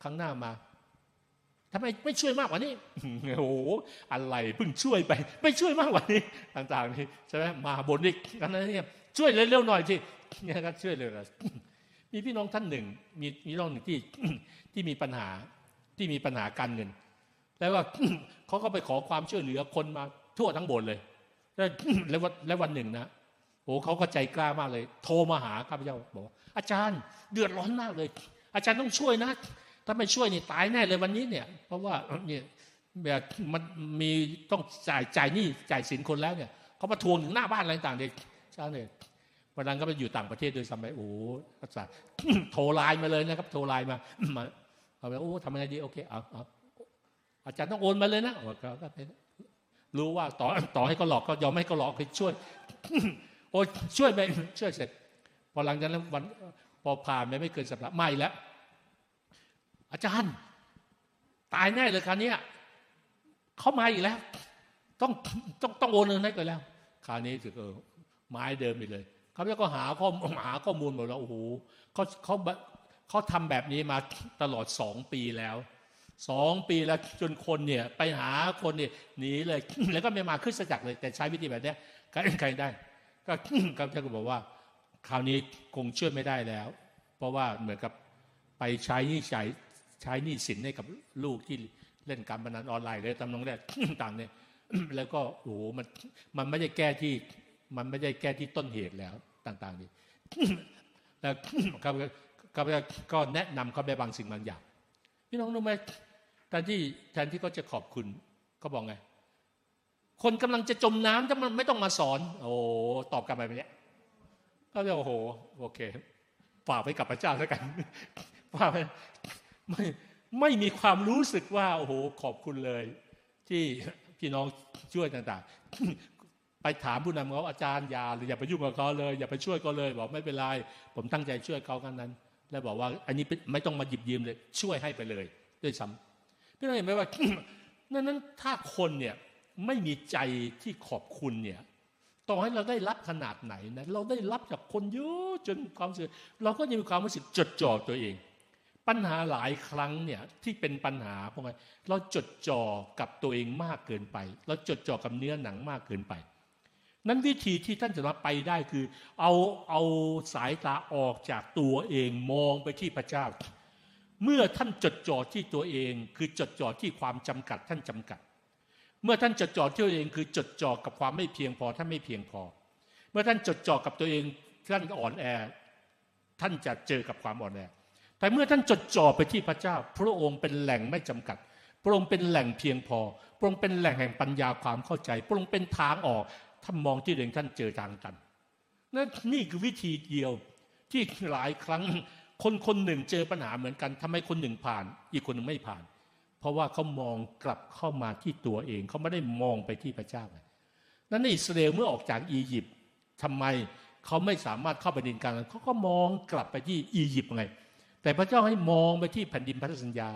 ครั้งหน้ามาทำไมไม่ช่วยมากกว่านี้โอ้โหอะไรเพิ่งช่วยไปไม่ช่วยมากกว่านี้ต่างๆนี่ใช่ไหมมาบ่นอีกอันนั้นเนี่ยช่วยเร็วๆหน่อยสิเนี่ยก็ช่วยเลยนะมีพี่น้องท่านหนึ่งมีน้องหนึ่งที่มีปัญหาการเงินแล้วว่าเขาก็ไปขอความช่วยเหลือคนมาทั่วทั้งโบสถ์เลยแล้ววันหนึ่งนะโอ้เขาก็ใจกล้ามากเลยโทรมาหาข้าพเจ้าบอกว่าอาจารย์เดือดร้อนมากเลยอาจารย์ต้องช่วยนะถ้าไม่ช่วยนี่ตายแน่เลยวันนี้เนี่ยเพราะว่าเนี่ยแบบมันมีต้องจ่ายหนี้จ่ายสินคนแล้วเนี่ยเขามาทวงถึงหน้าบ้านอะไรต่างๆเด็กใช่เลยวันนั้นก็ไปอยู่ต่างประเทศโดยสมัยโอ้อาจารย์โทรไลน์มาเลยนะครับโทรไลน์มาเอาไปโอ้ทำยังไงดีโอเคเอาอาจารย์ต้องโอนมาเลยนะก็รู้ว่าต่อให้เขาหลอกก็ยอมให้เขาหลอกคือช่วยโอ้ช่วยไปช่วยเสร็จพอหลังจากนั้นวันพอผ่านไปไม่เกินสัปดาห์ไม่แล้วอาจารย์ตายแน่เลยคราวนี้เขามาอีกแล้วต้องโอนเงินให้ก่อนแล้วคราวนี้ถึงไม้เดิมไปเลยเขาก็หาข้อมูลหมดแล้วโอ้โหเขาทำแบบนี้มาตลอด2 ปีแล้ว2 ปีแล้วจนคนเนี่ยไปหาคนเนี่ยหนีเลย แล้วก็ไม่มาขึ้นสักจักเลยแต่ใช้วิธีแบบนี้ใครได้ก็ข้าพเจ้าก็บอกว่าคราวนี้คงช่วยไม่ได้แล้วเพราะว่าเหมือนกับไปใช้หนี้สินให้กับลูกที่เล่นการพนันออนไลน์เลยตำนองแรกต่างเนี่ย แล้วก็โอ้โหมันไม่ได้แก้ที่ต้นเหตุแล้วต่างๆนี่ แล้วข้าพเจ้าก็แนะนำเขาไปบางสิ่งบางอย่างพี่น้องรู้ไหมแต่ แทนที่เขาจะขอบคุณเขาบอกไงคนกำลังจะจมน้ำถ้ามันไม่ต้องมาสอนโอ้ตอบกลับไปแบบนี้เขาจะโอ้โหโอเคฝากไว้กับพระเจ้าแล้วกันฝากไม่มีความรู้สึกว่าโอ้โหขอบคุณเลยที่พี่น้องช่วยต่างๆไปถามผู้นำเขาอาจารย์อย่าไปยุ่งกับเขาเลยอย่าไปช่วยเขาเลยบอกไม่เป็นไรผมตั้งใจช่วยเขากันนั้นแล้วบอกว่าอันนี้ไม่ต้องมาหยิบยืมเลยช่วยให้ไปเลยด้วยซ้ำพี่น้องเห็นไหมว่านั้นถ้าคนเนี่ยไม่มีใจที่ขอบคุณเนี่ยต่อให้เราได้รับขนาดไหนนะเราได้รับจากคนเยอะจนความรู้สึกเราก็ยังมีความรู้สึกจดจ่อตัวเองปัญหาหลายครั้งเนี่ยที่เป็นปัญหาเพราะไงเราจดจ่อกับตัวเองมากเกินไปเราจดจ่อกับเนื้อหนังมากเกินไปนั้นวิธีที่ท่านจะรับไปได้คือเอาสายตาออกจากตัวเองมองไปที่พระเจ้าเมื่อท่านจดจ่อที่ตัวเองคือจดจ่อที่ความจำกัดท่านจำกัดเมื่อท่านจดจ่อที่ตัวเองคือจดจ่อกับความไม่เพียงพอท่านไม่เพียงพอเมื่อท่านจดจ่อกับตัวเองท่านอ่อนแอท่านจะเจอกับความอ่อนแอแต่เมื่อท่านจดจ่อไปที่พระเจ้าพระองค์เป็นแหล่งไม่จำกัดพระองค์เป็นแหล่งเพียงพอพระองค์เป็นแหล่งแห่งปัญญาความเข้าใจพระองค์เป็นทางออกท่านมองที่ตัวเองท่านเจอทางตันนี่คือวิธีเดียวที่หลายครั้งคนหนึ่งเจอปัญหาเหมือนกันทำไมคนหนึ่งผ่านอีกคนหนึ่งไม่ผ่านเพราะว่าเขามองกลับเข้ามาที่ตัวเองเขาไม่ได้มองไปที่พระเจ้านั้นในอิสราเอลเมื่อออกจากอียิปต์ทำไมเขาไม่สามารถเข้าไปดินกันเขาก็มองกลับไปที่อียิปต์ไงแต่พระเจ้าให้มองไปที่แผ่นดินพันธสัญญา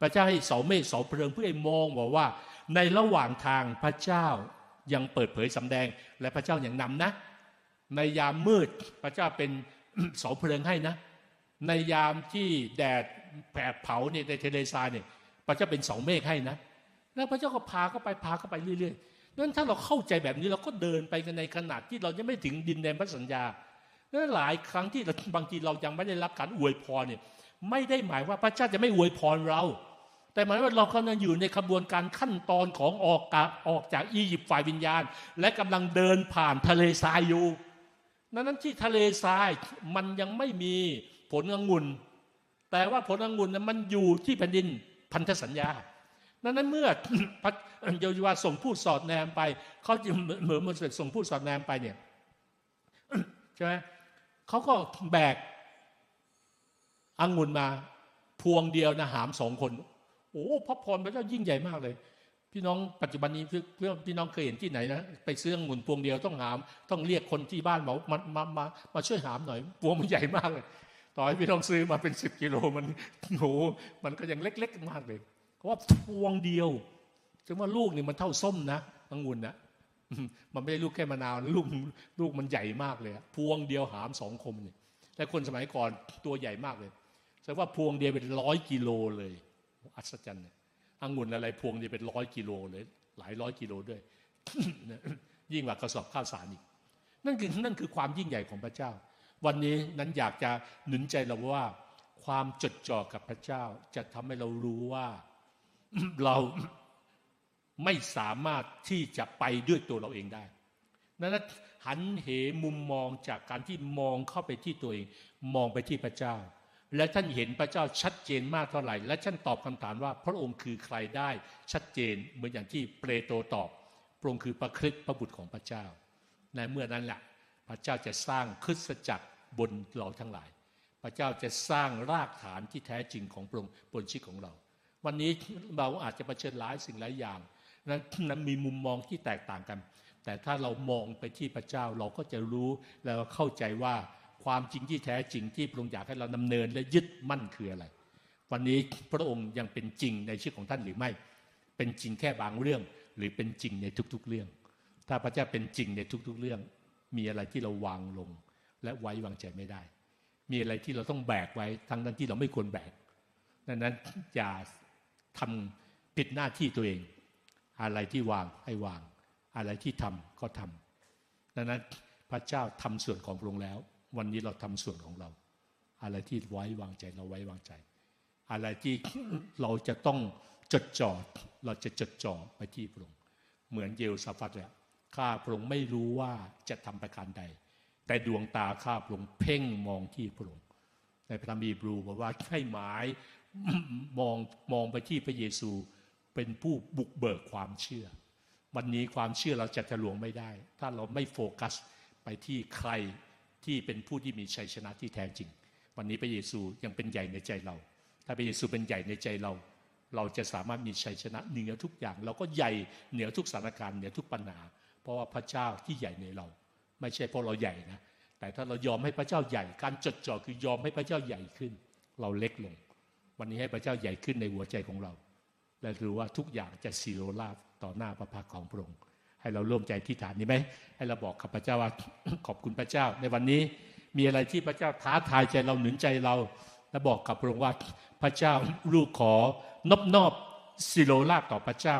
พระเจ้าให้เสาเมฆเสาเพลิงเพื่อให้มองบอกว่าในระหว่างทางพระเจ้ายังเปิดเผยสำแดงและพระเจ้ายังนำนะในยามมืดพระเจ้าเป็นเสาเพลิงให้นะในยามที่แดดแผดเผาเนี่ยในทะเลทรายเนี่ยพระเจ้าเป็นเสาเมฆให้นะแล้วพระเจ้าก็พาเข้าไปเรื่อยๆนั้นถ้าเราเข้าใจแบบนี้เราก็เดินไปกันในขณะที่เรายังไม่ถึงดินแดนพันธสัญญาและหลายครั้งที่บางทีเรายังไม่ได้รับการอวยพรเนี่ยไม่ได้หมายว่าพระเจ้าจะไม่อวยพรเราแต่หมายว่าเรากำลังอยู่ในขบวนการขั้นตอนของออกจากอียิปต์ฝ่ายวิญญาณและกำลังเดินผ่านทะเลทรายอยู่นั้นที่ทะเลทรายมันยังไม่มีผลองุ่นแต่ว่าผลองุ่นนั้นมันอยู่ที่แผ่นดินพันธสัญญานั้นเมื่อพระโยชูวาส่งผู้สอดแนมไปเขาเหมือนมันส่งผู้สอดแนมไปเนี่ยใช่ไหมเขาก็แบกองุ่นมาพวงเดียวนะหามสองคนโอ้พระพรพระเจ้ายิ่งใหญ่มากเลยพี่น้องปัจจุบันนี้พี่น้องเคยเห็นที่ไหนนะไปซื้อองุ่นพวงเดียวต้องหามต้องเรียกคนที่บ้านมาช่วยหามหน่อยพวงมันใหญ่มากเลยต่อให้พี่น้องซื้อมาเป็น10กิโลมันโหมันก็ยังเล็กๆมากเลยเพราะว่าพวงเดียวถึงว่าลูกนี่มันเท่าส้มนะองุ่นนะมันไม่ได้ลูกแค่มะนาวลูกมันใหญ่มากเลยพวงเดียวหามสองคมเนี่ยแต่คนสมัยก่อนตัวใหญ่มากเลยแสดงว่าพวงเดียวเป็น100 กิโลเลยอัศจรรย์องุ่นอะไรพวงเดียวเป็น100 กิโลเลยหลาย100 กิโลด้วย ยิ่งกว่ากระสอบข้าวสารอีกนั่นคือความยิ่งใหญ่ของพระเจ้าวันนี้นั้นอยากจะหนุนใจเราว่าความจดจ่อกับพระเจ้าจะทำให้เรารู้ว่า เราไม่สามารถที่จะไปด้วยตัวเราเองได้นั้นหันเหมุมมองจากการที่มองเข้าไปที่ตัวเองมองไปที่พระเจ้าและท่านเห็นพระเจ้าชัดเจนมากเท่าไหร่และท่านตอบคำถามว่าพระองค์คือใครได้ชัดเจนเหมือนอย่างที่เปโตรตอบพระองค์คือพระคริสต์พระบุตรของพระเจ้าในเมื่อนั้นแหละพระเจ้าจะสร้างคริสตจักรบนเราทั้งหลายพระเจ้าจะสร้างรากฐานที่แท้จริงของพระองค์บนชีวิตของเราวันนี้เราอาจจะเผชิญหลายสิ่งหลายอย่างนั้นมีมุมมองที่แตกต่างกันแต่ถ้าเรามองไปที่พระเจ้าเราก็จะรู้และเข้าใจว่าความจริงที่แท้จริงที่พระองค์อยากให้เราดำเนินและยึดมั่นคืออะไรวันนี้พระองค์ยังเป็นจริงในชีวิตของท่านหรือไม่เป็นจริงแค่บางเรื่องหรือเป็นจริงในทุกๆเรื่องถ้าพระเจ้าเป็นจริงในทุกๆเรื่องมีอะไรที่เราวางลงและไว้วางใจไม่ได้มีอะไรที่เราต้องแบกไว้ทั้งที่เราไม่ควรแบกดังนั้นอย่าทำผิดหน้าที่ตัวเองอะไรที่วางให้วางอะไรที่ทำก็ทำดังนั้นพระเจ้าทำส่วนของพระองค์แล้ววันนี้เราทำส่วนของเราอะไรที่ไว้วางใจเราไว้วางใจอะไรที่เราจะต้องจดจ่อเราจะจดจ่อไปที่พระองค์เหมือนเยโฮชาฟัตแหละข้าพระองค์ไม่รู้ว่าจะทำประการใดแต่ดวงตาข้าพระองค์เพ่งมองที่พระองค์ในพระธรรมฮีบรูบอกว่าให้หมาย มองไปที่พระเยซูเป็นผู้บุกเบิกความเชื่อวันนี้ความเชื่อเราจะทะลวงไม่ได้ถ้าเราไม่โฟกัสไปที่ใครที่เป็นผู้ที่มีชัยชนะที่แท้จริงวันนี้พระเยซูยังเป็นใหญ่ในใจเราถ้าพระเยซูเป็นใหญ่ในใจเราเราจะสามารถมีชัยชนะเหนือทุกอย่างเราก็ใหญ่เหนือทุกสถานการณ์เหนือทุกปัญหาเพราะว่าพระเจ้าที่ใหญ่ในเราไม่ใช่เพราะเราใหญ่นะแต่ถ้าเรายอมให้พระเจ้าใหญ่การจดจ่อคือยอมให้พระเจ้าใหญ่ขึ้นเราเล็กลงวันนี้ให้พระเจ้าใหญ่ขึ้นในหัวใจของเราและรู้ว่าทุกอย่างจะสีโรราบต่อหน้าพระพักของพระองค์ให้เราร่วมใจที่ฐานนี้ไหมให้เราบอกกับพระเจ้าว่าขอบคุณพระเจ้าในวันนี้มีอะไรที่พระเจ้าท้าทายใจเราหนุนใจเราและบอกกับพระองค์ว่าพระเจ้าลูกขอนอบนอบสีโรราบต่อพระเจ้า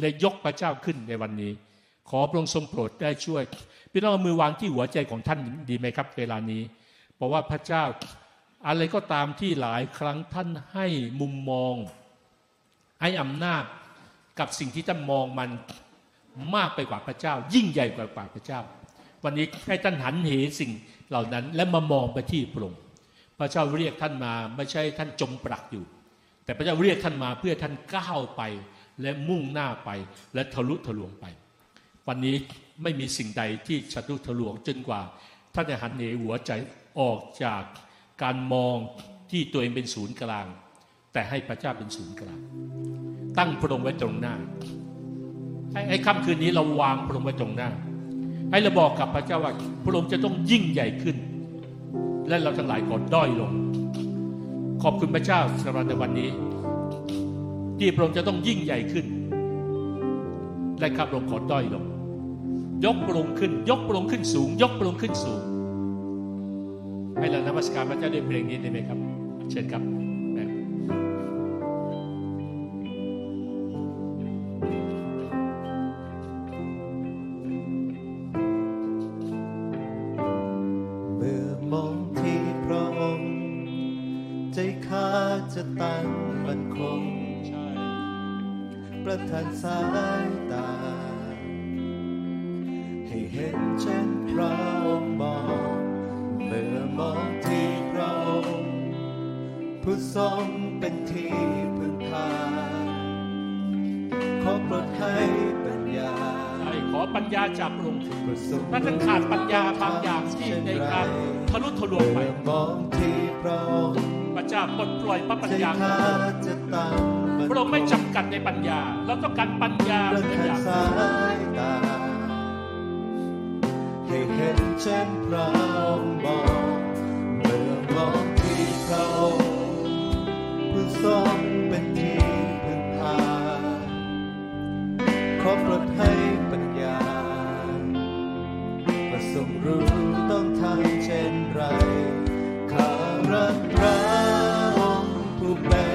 และยกพระเจ้าขึ้นในวันนี้ขอพระองค์ทรงโปรดได้ช่วยพี่น้องเอามือวางที่หัวใจของท่านดีไหมครับเวลานี้เพราะว่าพระเจ้าอะไรก็ตามที่หลายครั้งท่านให้มุมมองให้อำนาจกับสิ่งที่ท่านมองมันมากไปกว่าพระเจ้ายิ่งใหญ่กว่าพระเจ้าวันนี้ให้ท่านหันเหสิ่งเหล่านั้นและมามองไปที่พระองค์พระเจ้าเรียกท่านมาไม่ใช่ท่านจมปลักอยู่แต่พระเจ้าเรียกท่านมาเพื่อท่านก้าวไปและมุ่งหน้าไปและทะลุทะลวงไปวันนี้ไม่มีสิ่งใดที่จะทะลุทะลวงจนกว่าท่านจะหันเหหัวใจออกจากการมองที่ตัวเองเป็นศูนย์กลางแต่ให้พระเจ้าเป็นศูนย์กลางตั้งพระองค์ไว้ตรงหน้าให้ค่ำคืนนี้เราวางพระองค์ไว้ตรงหน้าให้เราบอกกับพระเจ้าว่าพระองค์จะต้องยิ่งใหญ่ขึ้นและเราทั้งหลายก็ด้อยลงขอบคุณพระเจ้าสำหรับในวันนี้ที่พระองค์จะต้องยิ่งใหญ่ขึ้นและข้าพระองค์ก็ด้อยลงยกพระองค์ขึ้นยกพระองค์ขึ้นสูงยกพระองค์ขึ้นสูงให้เรานมัสการพระเจ้าด้วยเพลงนี้ได้ไหมครับเชิญครับสายตาให้เห็นเช่นพระองค์มองเมื่อมองที่พระองค์ผู้ทรงเป็นที่พึ่งพาขอโปรดให้ปัญญาขอปัญญาจากพระองค์ถ้าท่านขาดปัญญาบางอย่างที่ในการทะลุทะลวงไปมองที่พระองค์พระเจ้าปลดปล่อยพระปัญญาพระองค์ไม่จำกัดในปัญญาเราต้องการปัญญาเป็นอย่างสายตาให้เห็นเช่นพระองค์มองเมื่อมองที่พระองค์ผู้ทรงเป็นที่พึ่งพาขอโปรดให้ปัญญาประสงค์รู้ต้องทำเช่นไรข้ารักพระองค์ผู้เป็น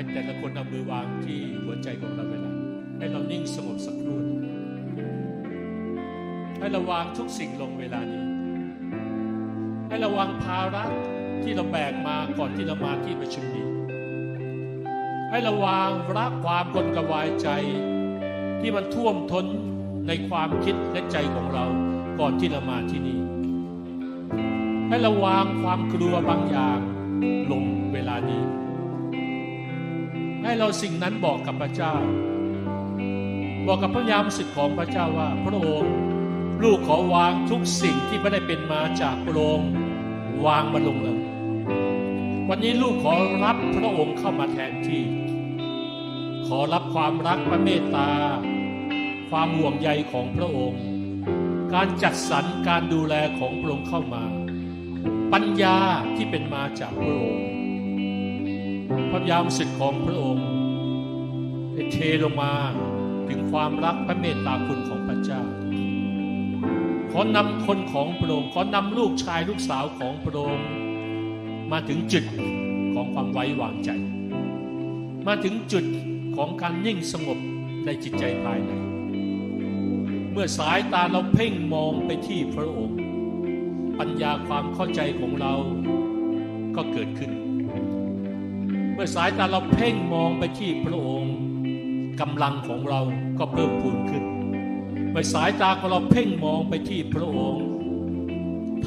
ให้แต่ละคนเอามือวางที่หัวใจของเราเวลาให้เรานิ่งสงบสักครู่ให้เราวางทุกสิ่งลงเวลานี้ให้เราวางภาระที่เราแบกมาก่อนที่เรามาที่ประชุมนี้ให้เราวางรักความกลกวายใจที่มันท่วมท้นในความคิดและใจของเราก่อนที่เรามาที่นี่ให้เราวางความกลัวบางอย่างลงเวลานี้ให้เราสิ่งนั้นบอกกับพระเจ้าบอกกับพระยามศึกของพระเจ้าว่าพระองค์ลูกขอวางทุกสิ่งที่ไม่ได้เป็นมาจากพระองค์วางมันลงเลยวันนี้ลูกขอรับพระองค์เข้ามาแทนที่ขอรับความรักพระเมตตาความห่วงใยของพระองค์การจัดสรรการดูแลของพระองค์เข้ามาปัญญาที่เป็นมาจากพระองค์พระยามศึกของพระองค์ได้เทลงมาถึงความรักพระเมตตาคุณของพระเจ้าขอนำคนของพระองค์ขอนำลูกชายลูกสาวของพระองค์มาถึงจุดของความไว้วางใจมาถึงจุดของการนิ่งสงบในจิตใจภายในเมื่อสายตาเราเพ่งมองไปที่พระองค์ปัญญาความเข้าใจของเราก็เกิดขึ้นเมื่อสายตาเราเพ่งมองไปที่พระองค์กำลังของเราก็เพิ่มพูนขึ้นเมื่อสายตาของเราเพ่งมองไปที่พระองค์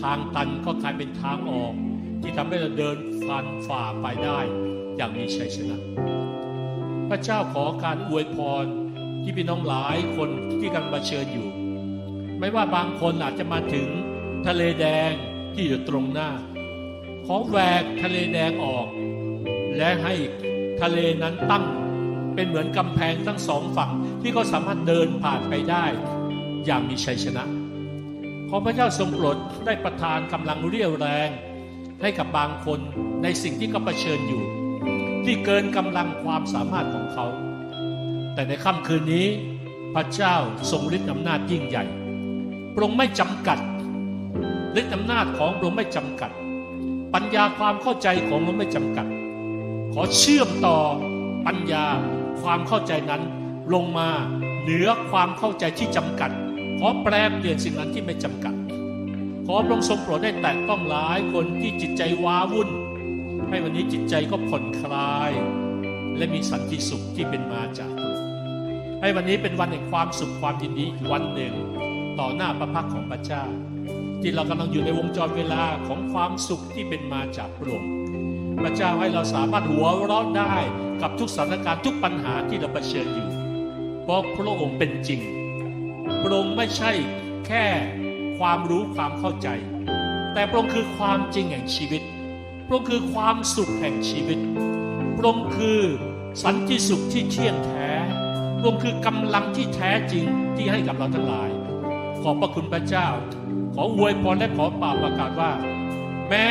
ทางตันก็กลายเป็นทางออกที่ทำให้เราเดินฝ่าไปได้อย่างมีชัยชนะพระเจ้าขอการอวยพรที่พี่น้องหลายคนที่กำลังเผชิญอยู่ไม่ว่าบางคนอาจจะมาถึงทะเลแดงที่อยู่ตรงหน้าขอแหวกทะเลแดงออกและให้ทะเลนั้นตั้งเป็นเหมือนกำแพงทั้งสองฝั่งที่เขาสามารถเดินผ่านไปได้อย่างมีชัยชนะขอพระเจ้าทรงโปรดได้ประทานกำลังเรี่ยวแรงให้กับบางคนในสิ่งที่เขาเผชิญอยู่ที่เกินกำลังความสามารถของเขาแต่ในค่ำคืนนี้พระเจ้าทรงฤทธิ์อำนาจยิ่งใหญ่พระองค์ไม่จำกัดฤทธิ์อำนาจของพระองค์ไม่จำกัดปัญญาความเข้าใจของพระองค์ไม่จำกัดขอเชื่อมต่อปัญญาความเข้าใจนั้นลงมาเหนือความเข้าใจที่จำกัดขอแปลเปลี่ยนสิ่งนั้นที่ไม่จำกัดขอพระองค์ทรงโปรดได้แตะต้องหลายคนที่จิตใจว้าวุ่นให้วันนี้จิตใจก็ผ่อนคลายและมีสันติสุขที่เป็นมาจากพระองค์ให้วันนี้เป็นวันแห่งความสุขความยินดีวันหนึ่งต่อหน้าพระพักตร์ของพระเจ้าที่เรากำลังอยู่ในวงจรเวลาของความสุขที่เป็นมาจากพระองค์พระเจ้าให้เราสามารถหัวเราะได้กับทุกสถานการณ์ทุกปัญหาที่เราเผชิญอยู่เพราะพระองค์เป็นจริงพระองค์ไม่ใช่แค่ความรู้ความเข้าใจแต่พระองค์คือความจริงแห่งชีวิตพระองค์คือความสุขแห่งชีวิตพระองค์คือสันติสุขที่เที่ยงแท้พระองค์คือกำลังที่แท้จริงที่ให้กับเราทั้งหลายขอบพระคุณพระเจ้าขออวยพรและขอประกาศว่าแม้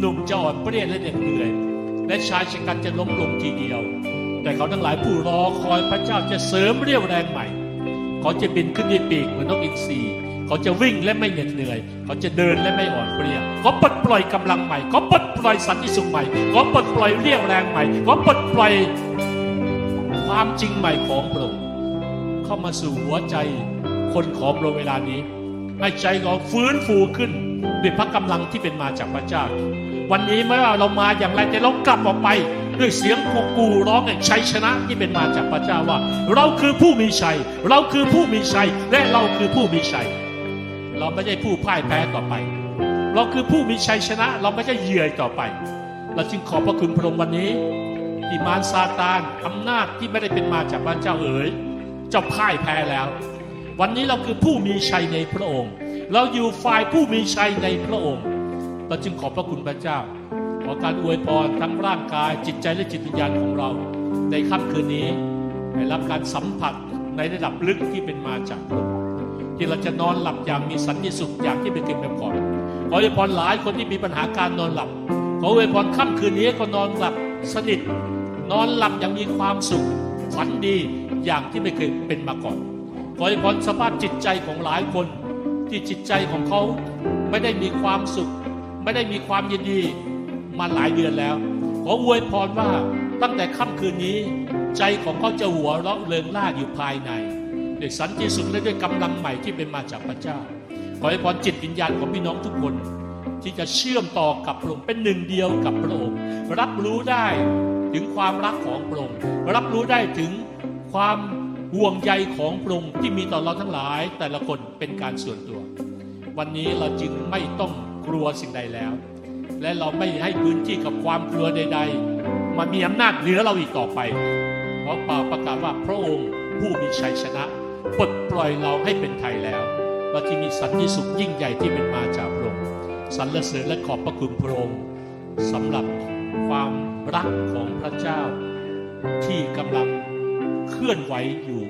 หนุ่มๆจะอ่อนเปรี้ยและเหน็ดเหนื่อยและชายชะกันจะล้มลงทีเดียวแต่เขาทั้งหลายผู้รอคอยพระเจ้าจะเสริมเรี่ยวแรงใหม่เขาจะบินขึ้นด้วยปีกเหมือนนกอินทรีเขาจะวิ่งและไม่เหน็ดเหนื่อยเขาจะเดินและไม่อ่อนเพลียเขาปลดปล่อยกำลังใหม่เขาปลดปล่อยสันติสุขใหม่เขาปลดปล่อยเรี่ยวแรงใหม่เขาปลดปล่อยความจริงใหม่ของพระองค์เข้ามาสู่หัวใจคนของพระองค์เวลานี้ให้ใจของฟื้นฟูขึ้นด้วยพระกำลังที่เป็นมาจากพระเจ้าวันนี้ไม่ว่าเรามาอย่างไรแต่เรากลับออกไปด้วยเสียงกูกูร้องแห่งชัยชนะที่เป็นมาจากพระเจ้าว่าเราคือผู้มีชัยเราคือผู้มีชัยและเราคือผู้มีชัยเราไม่ใช่ผู้พ่ายแพ้ต่อไปเราคือผู้มีชัยชนะเราไม่ใช่เหยื่อต่อไปเราจึงขอบพระคุณพระองค์วันนี้ที่มารซาตานอำนาจที่ไม่ได้เป็นมาจากพระเจ้าเอ๋ยเจ้าพ่ายแพ้แล้ววันนี้เราคือผู้มีชัยในพระองค์เราอยู่ฝ่ายผู้มีชัยในพระองค์เราจึงขอบพระคุณพระเจ้าขอการอวยพรทั้งร่างกายจิตใจและจิตวิญญาณของเราในค่ำคืนนี้ให้รับการสัมผัสในระดับลึกที่เป็นมาจากพระองค์ที่เราจะนอนหลับอย่างมีสันติสุขอย่างที่เป็นจริงเป็นก่อนขออวยพรหลายคนที่มีปัญหาการนอนหลับขออวยพรค่ำคืนนี้ก็นอนหลับสนิทนอนหลับอย่างมีความสุขฝันดีอย่างที่ไม่เคยเป็นมาก่อนขออวยพรสภาพจิตใจของหลายคนที่จิตใจของเขาไม่ได้มีความสุขไม่ได้มีความยินดีมาหลายเดือนแล้วขออวยพรว่า ตั้งแต่ค่ำคืนนี้ใจของเขาจะหัวเราะเริงร่าอยู่ภายในโดยสันติสุขและด้วยกำลังใหม่ที่เป็นมาจากพระเจ้าขอให้พรจิตวิญญาณของพี่น้องทุกคนที่จะเชื่อมต่อกับพระองค์เป็นหนึ่งเดียวกับพระองค์รับรู้ได้ถึงความรักของพระองค์รับรู้ได้ถึงความห่วงใยของพระองค์ที่มีต่อเราทั้งหลายแต่ละคนเป็นการส่วนตัววันนี้เราจึงไม่ต้องกลัวสิ่งใดแล้วและเราไม่ให้พื้นที่กับความกลัวใดๆมามีอำนาจเหนือเราอีกต่อไปเพราะเปาประกาศว่าพระองค์ผู้มีชัยชนะปลดปล่อยเราให้เป็นไทยแล้วเราจึงมีสันติสุขยิ่งใหญ่ที่เป็นมาจากพระองค์สรรเสริญและขอบพระคุณพระองค์สำหรับความรักของพระเจ้าที่กำลังเคลื่อนไหวอยู่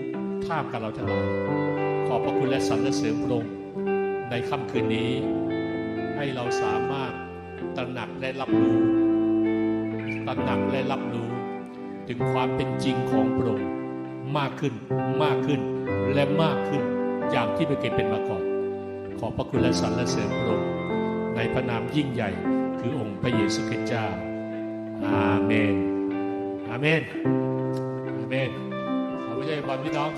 ท่ามกลางเราทั้งหลายขอบพระคุณและสรรเสริญพระองค์ในค่ำคืนนี้ให้เราสามารถตระหนักและรับรู้ถึงความเป็นจริงของพระองค์มากขึ้นและมากขึ้นอย่างที่ไม่เคยเป็นมาก่อนขอบพระคุณและสรรเสริญพระองค์ในพระนามยิ่งใหญ่คือองค์พระเยซูคริสต์เจ้าอาเมนขอบพระเจ้าพี่น้อง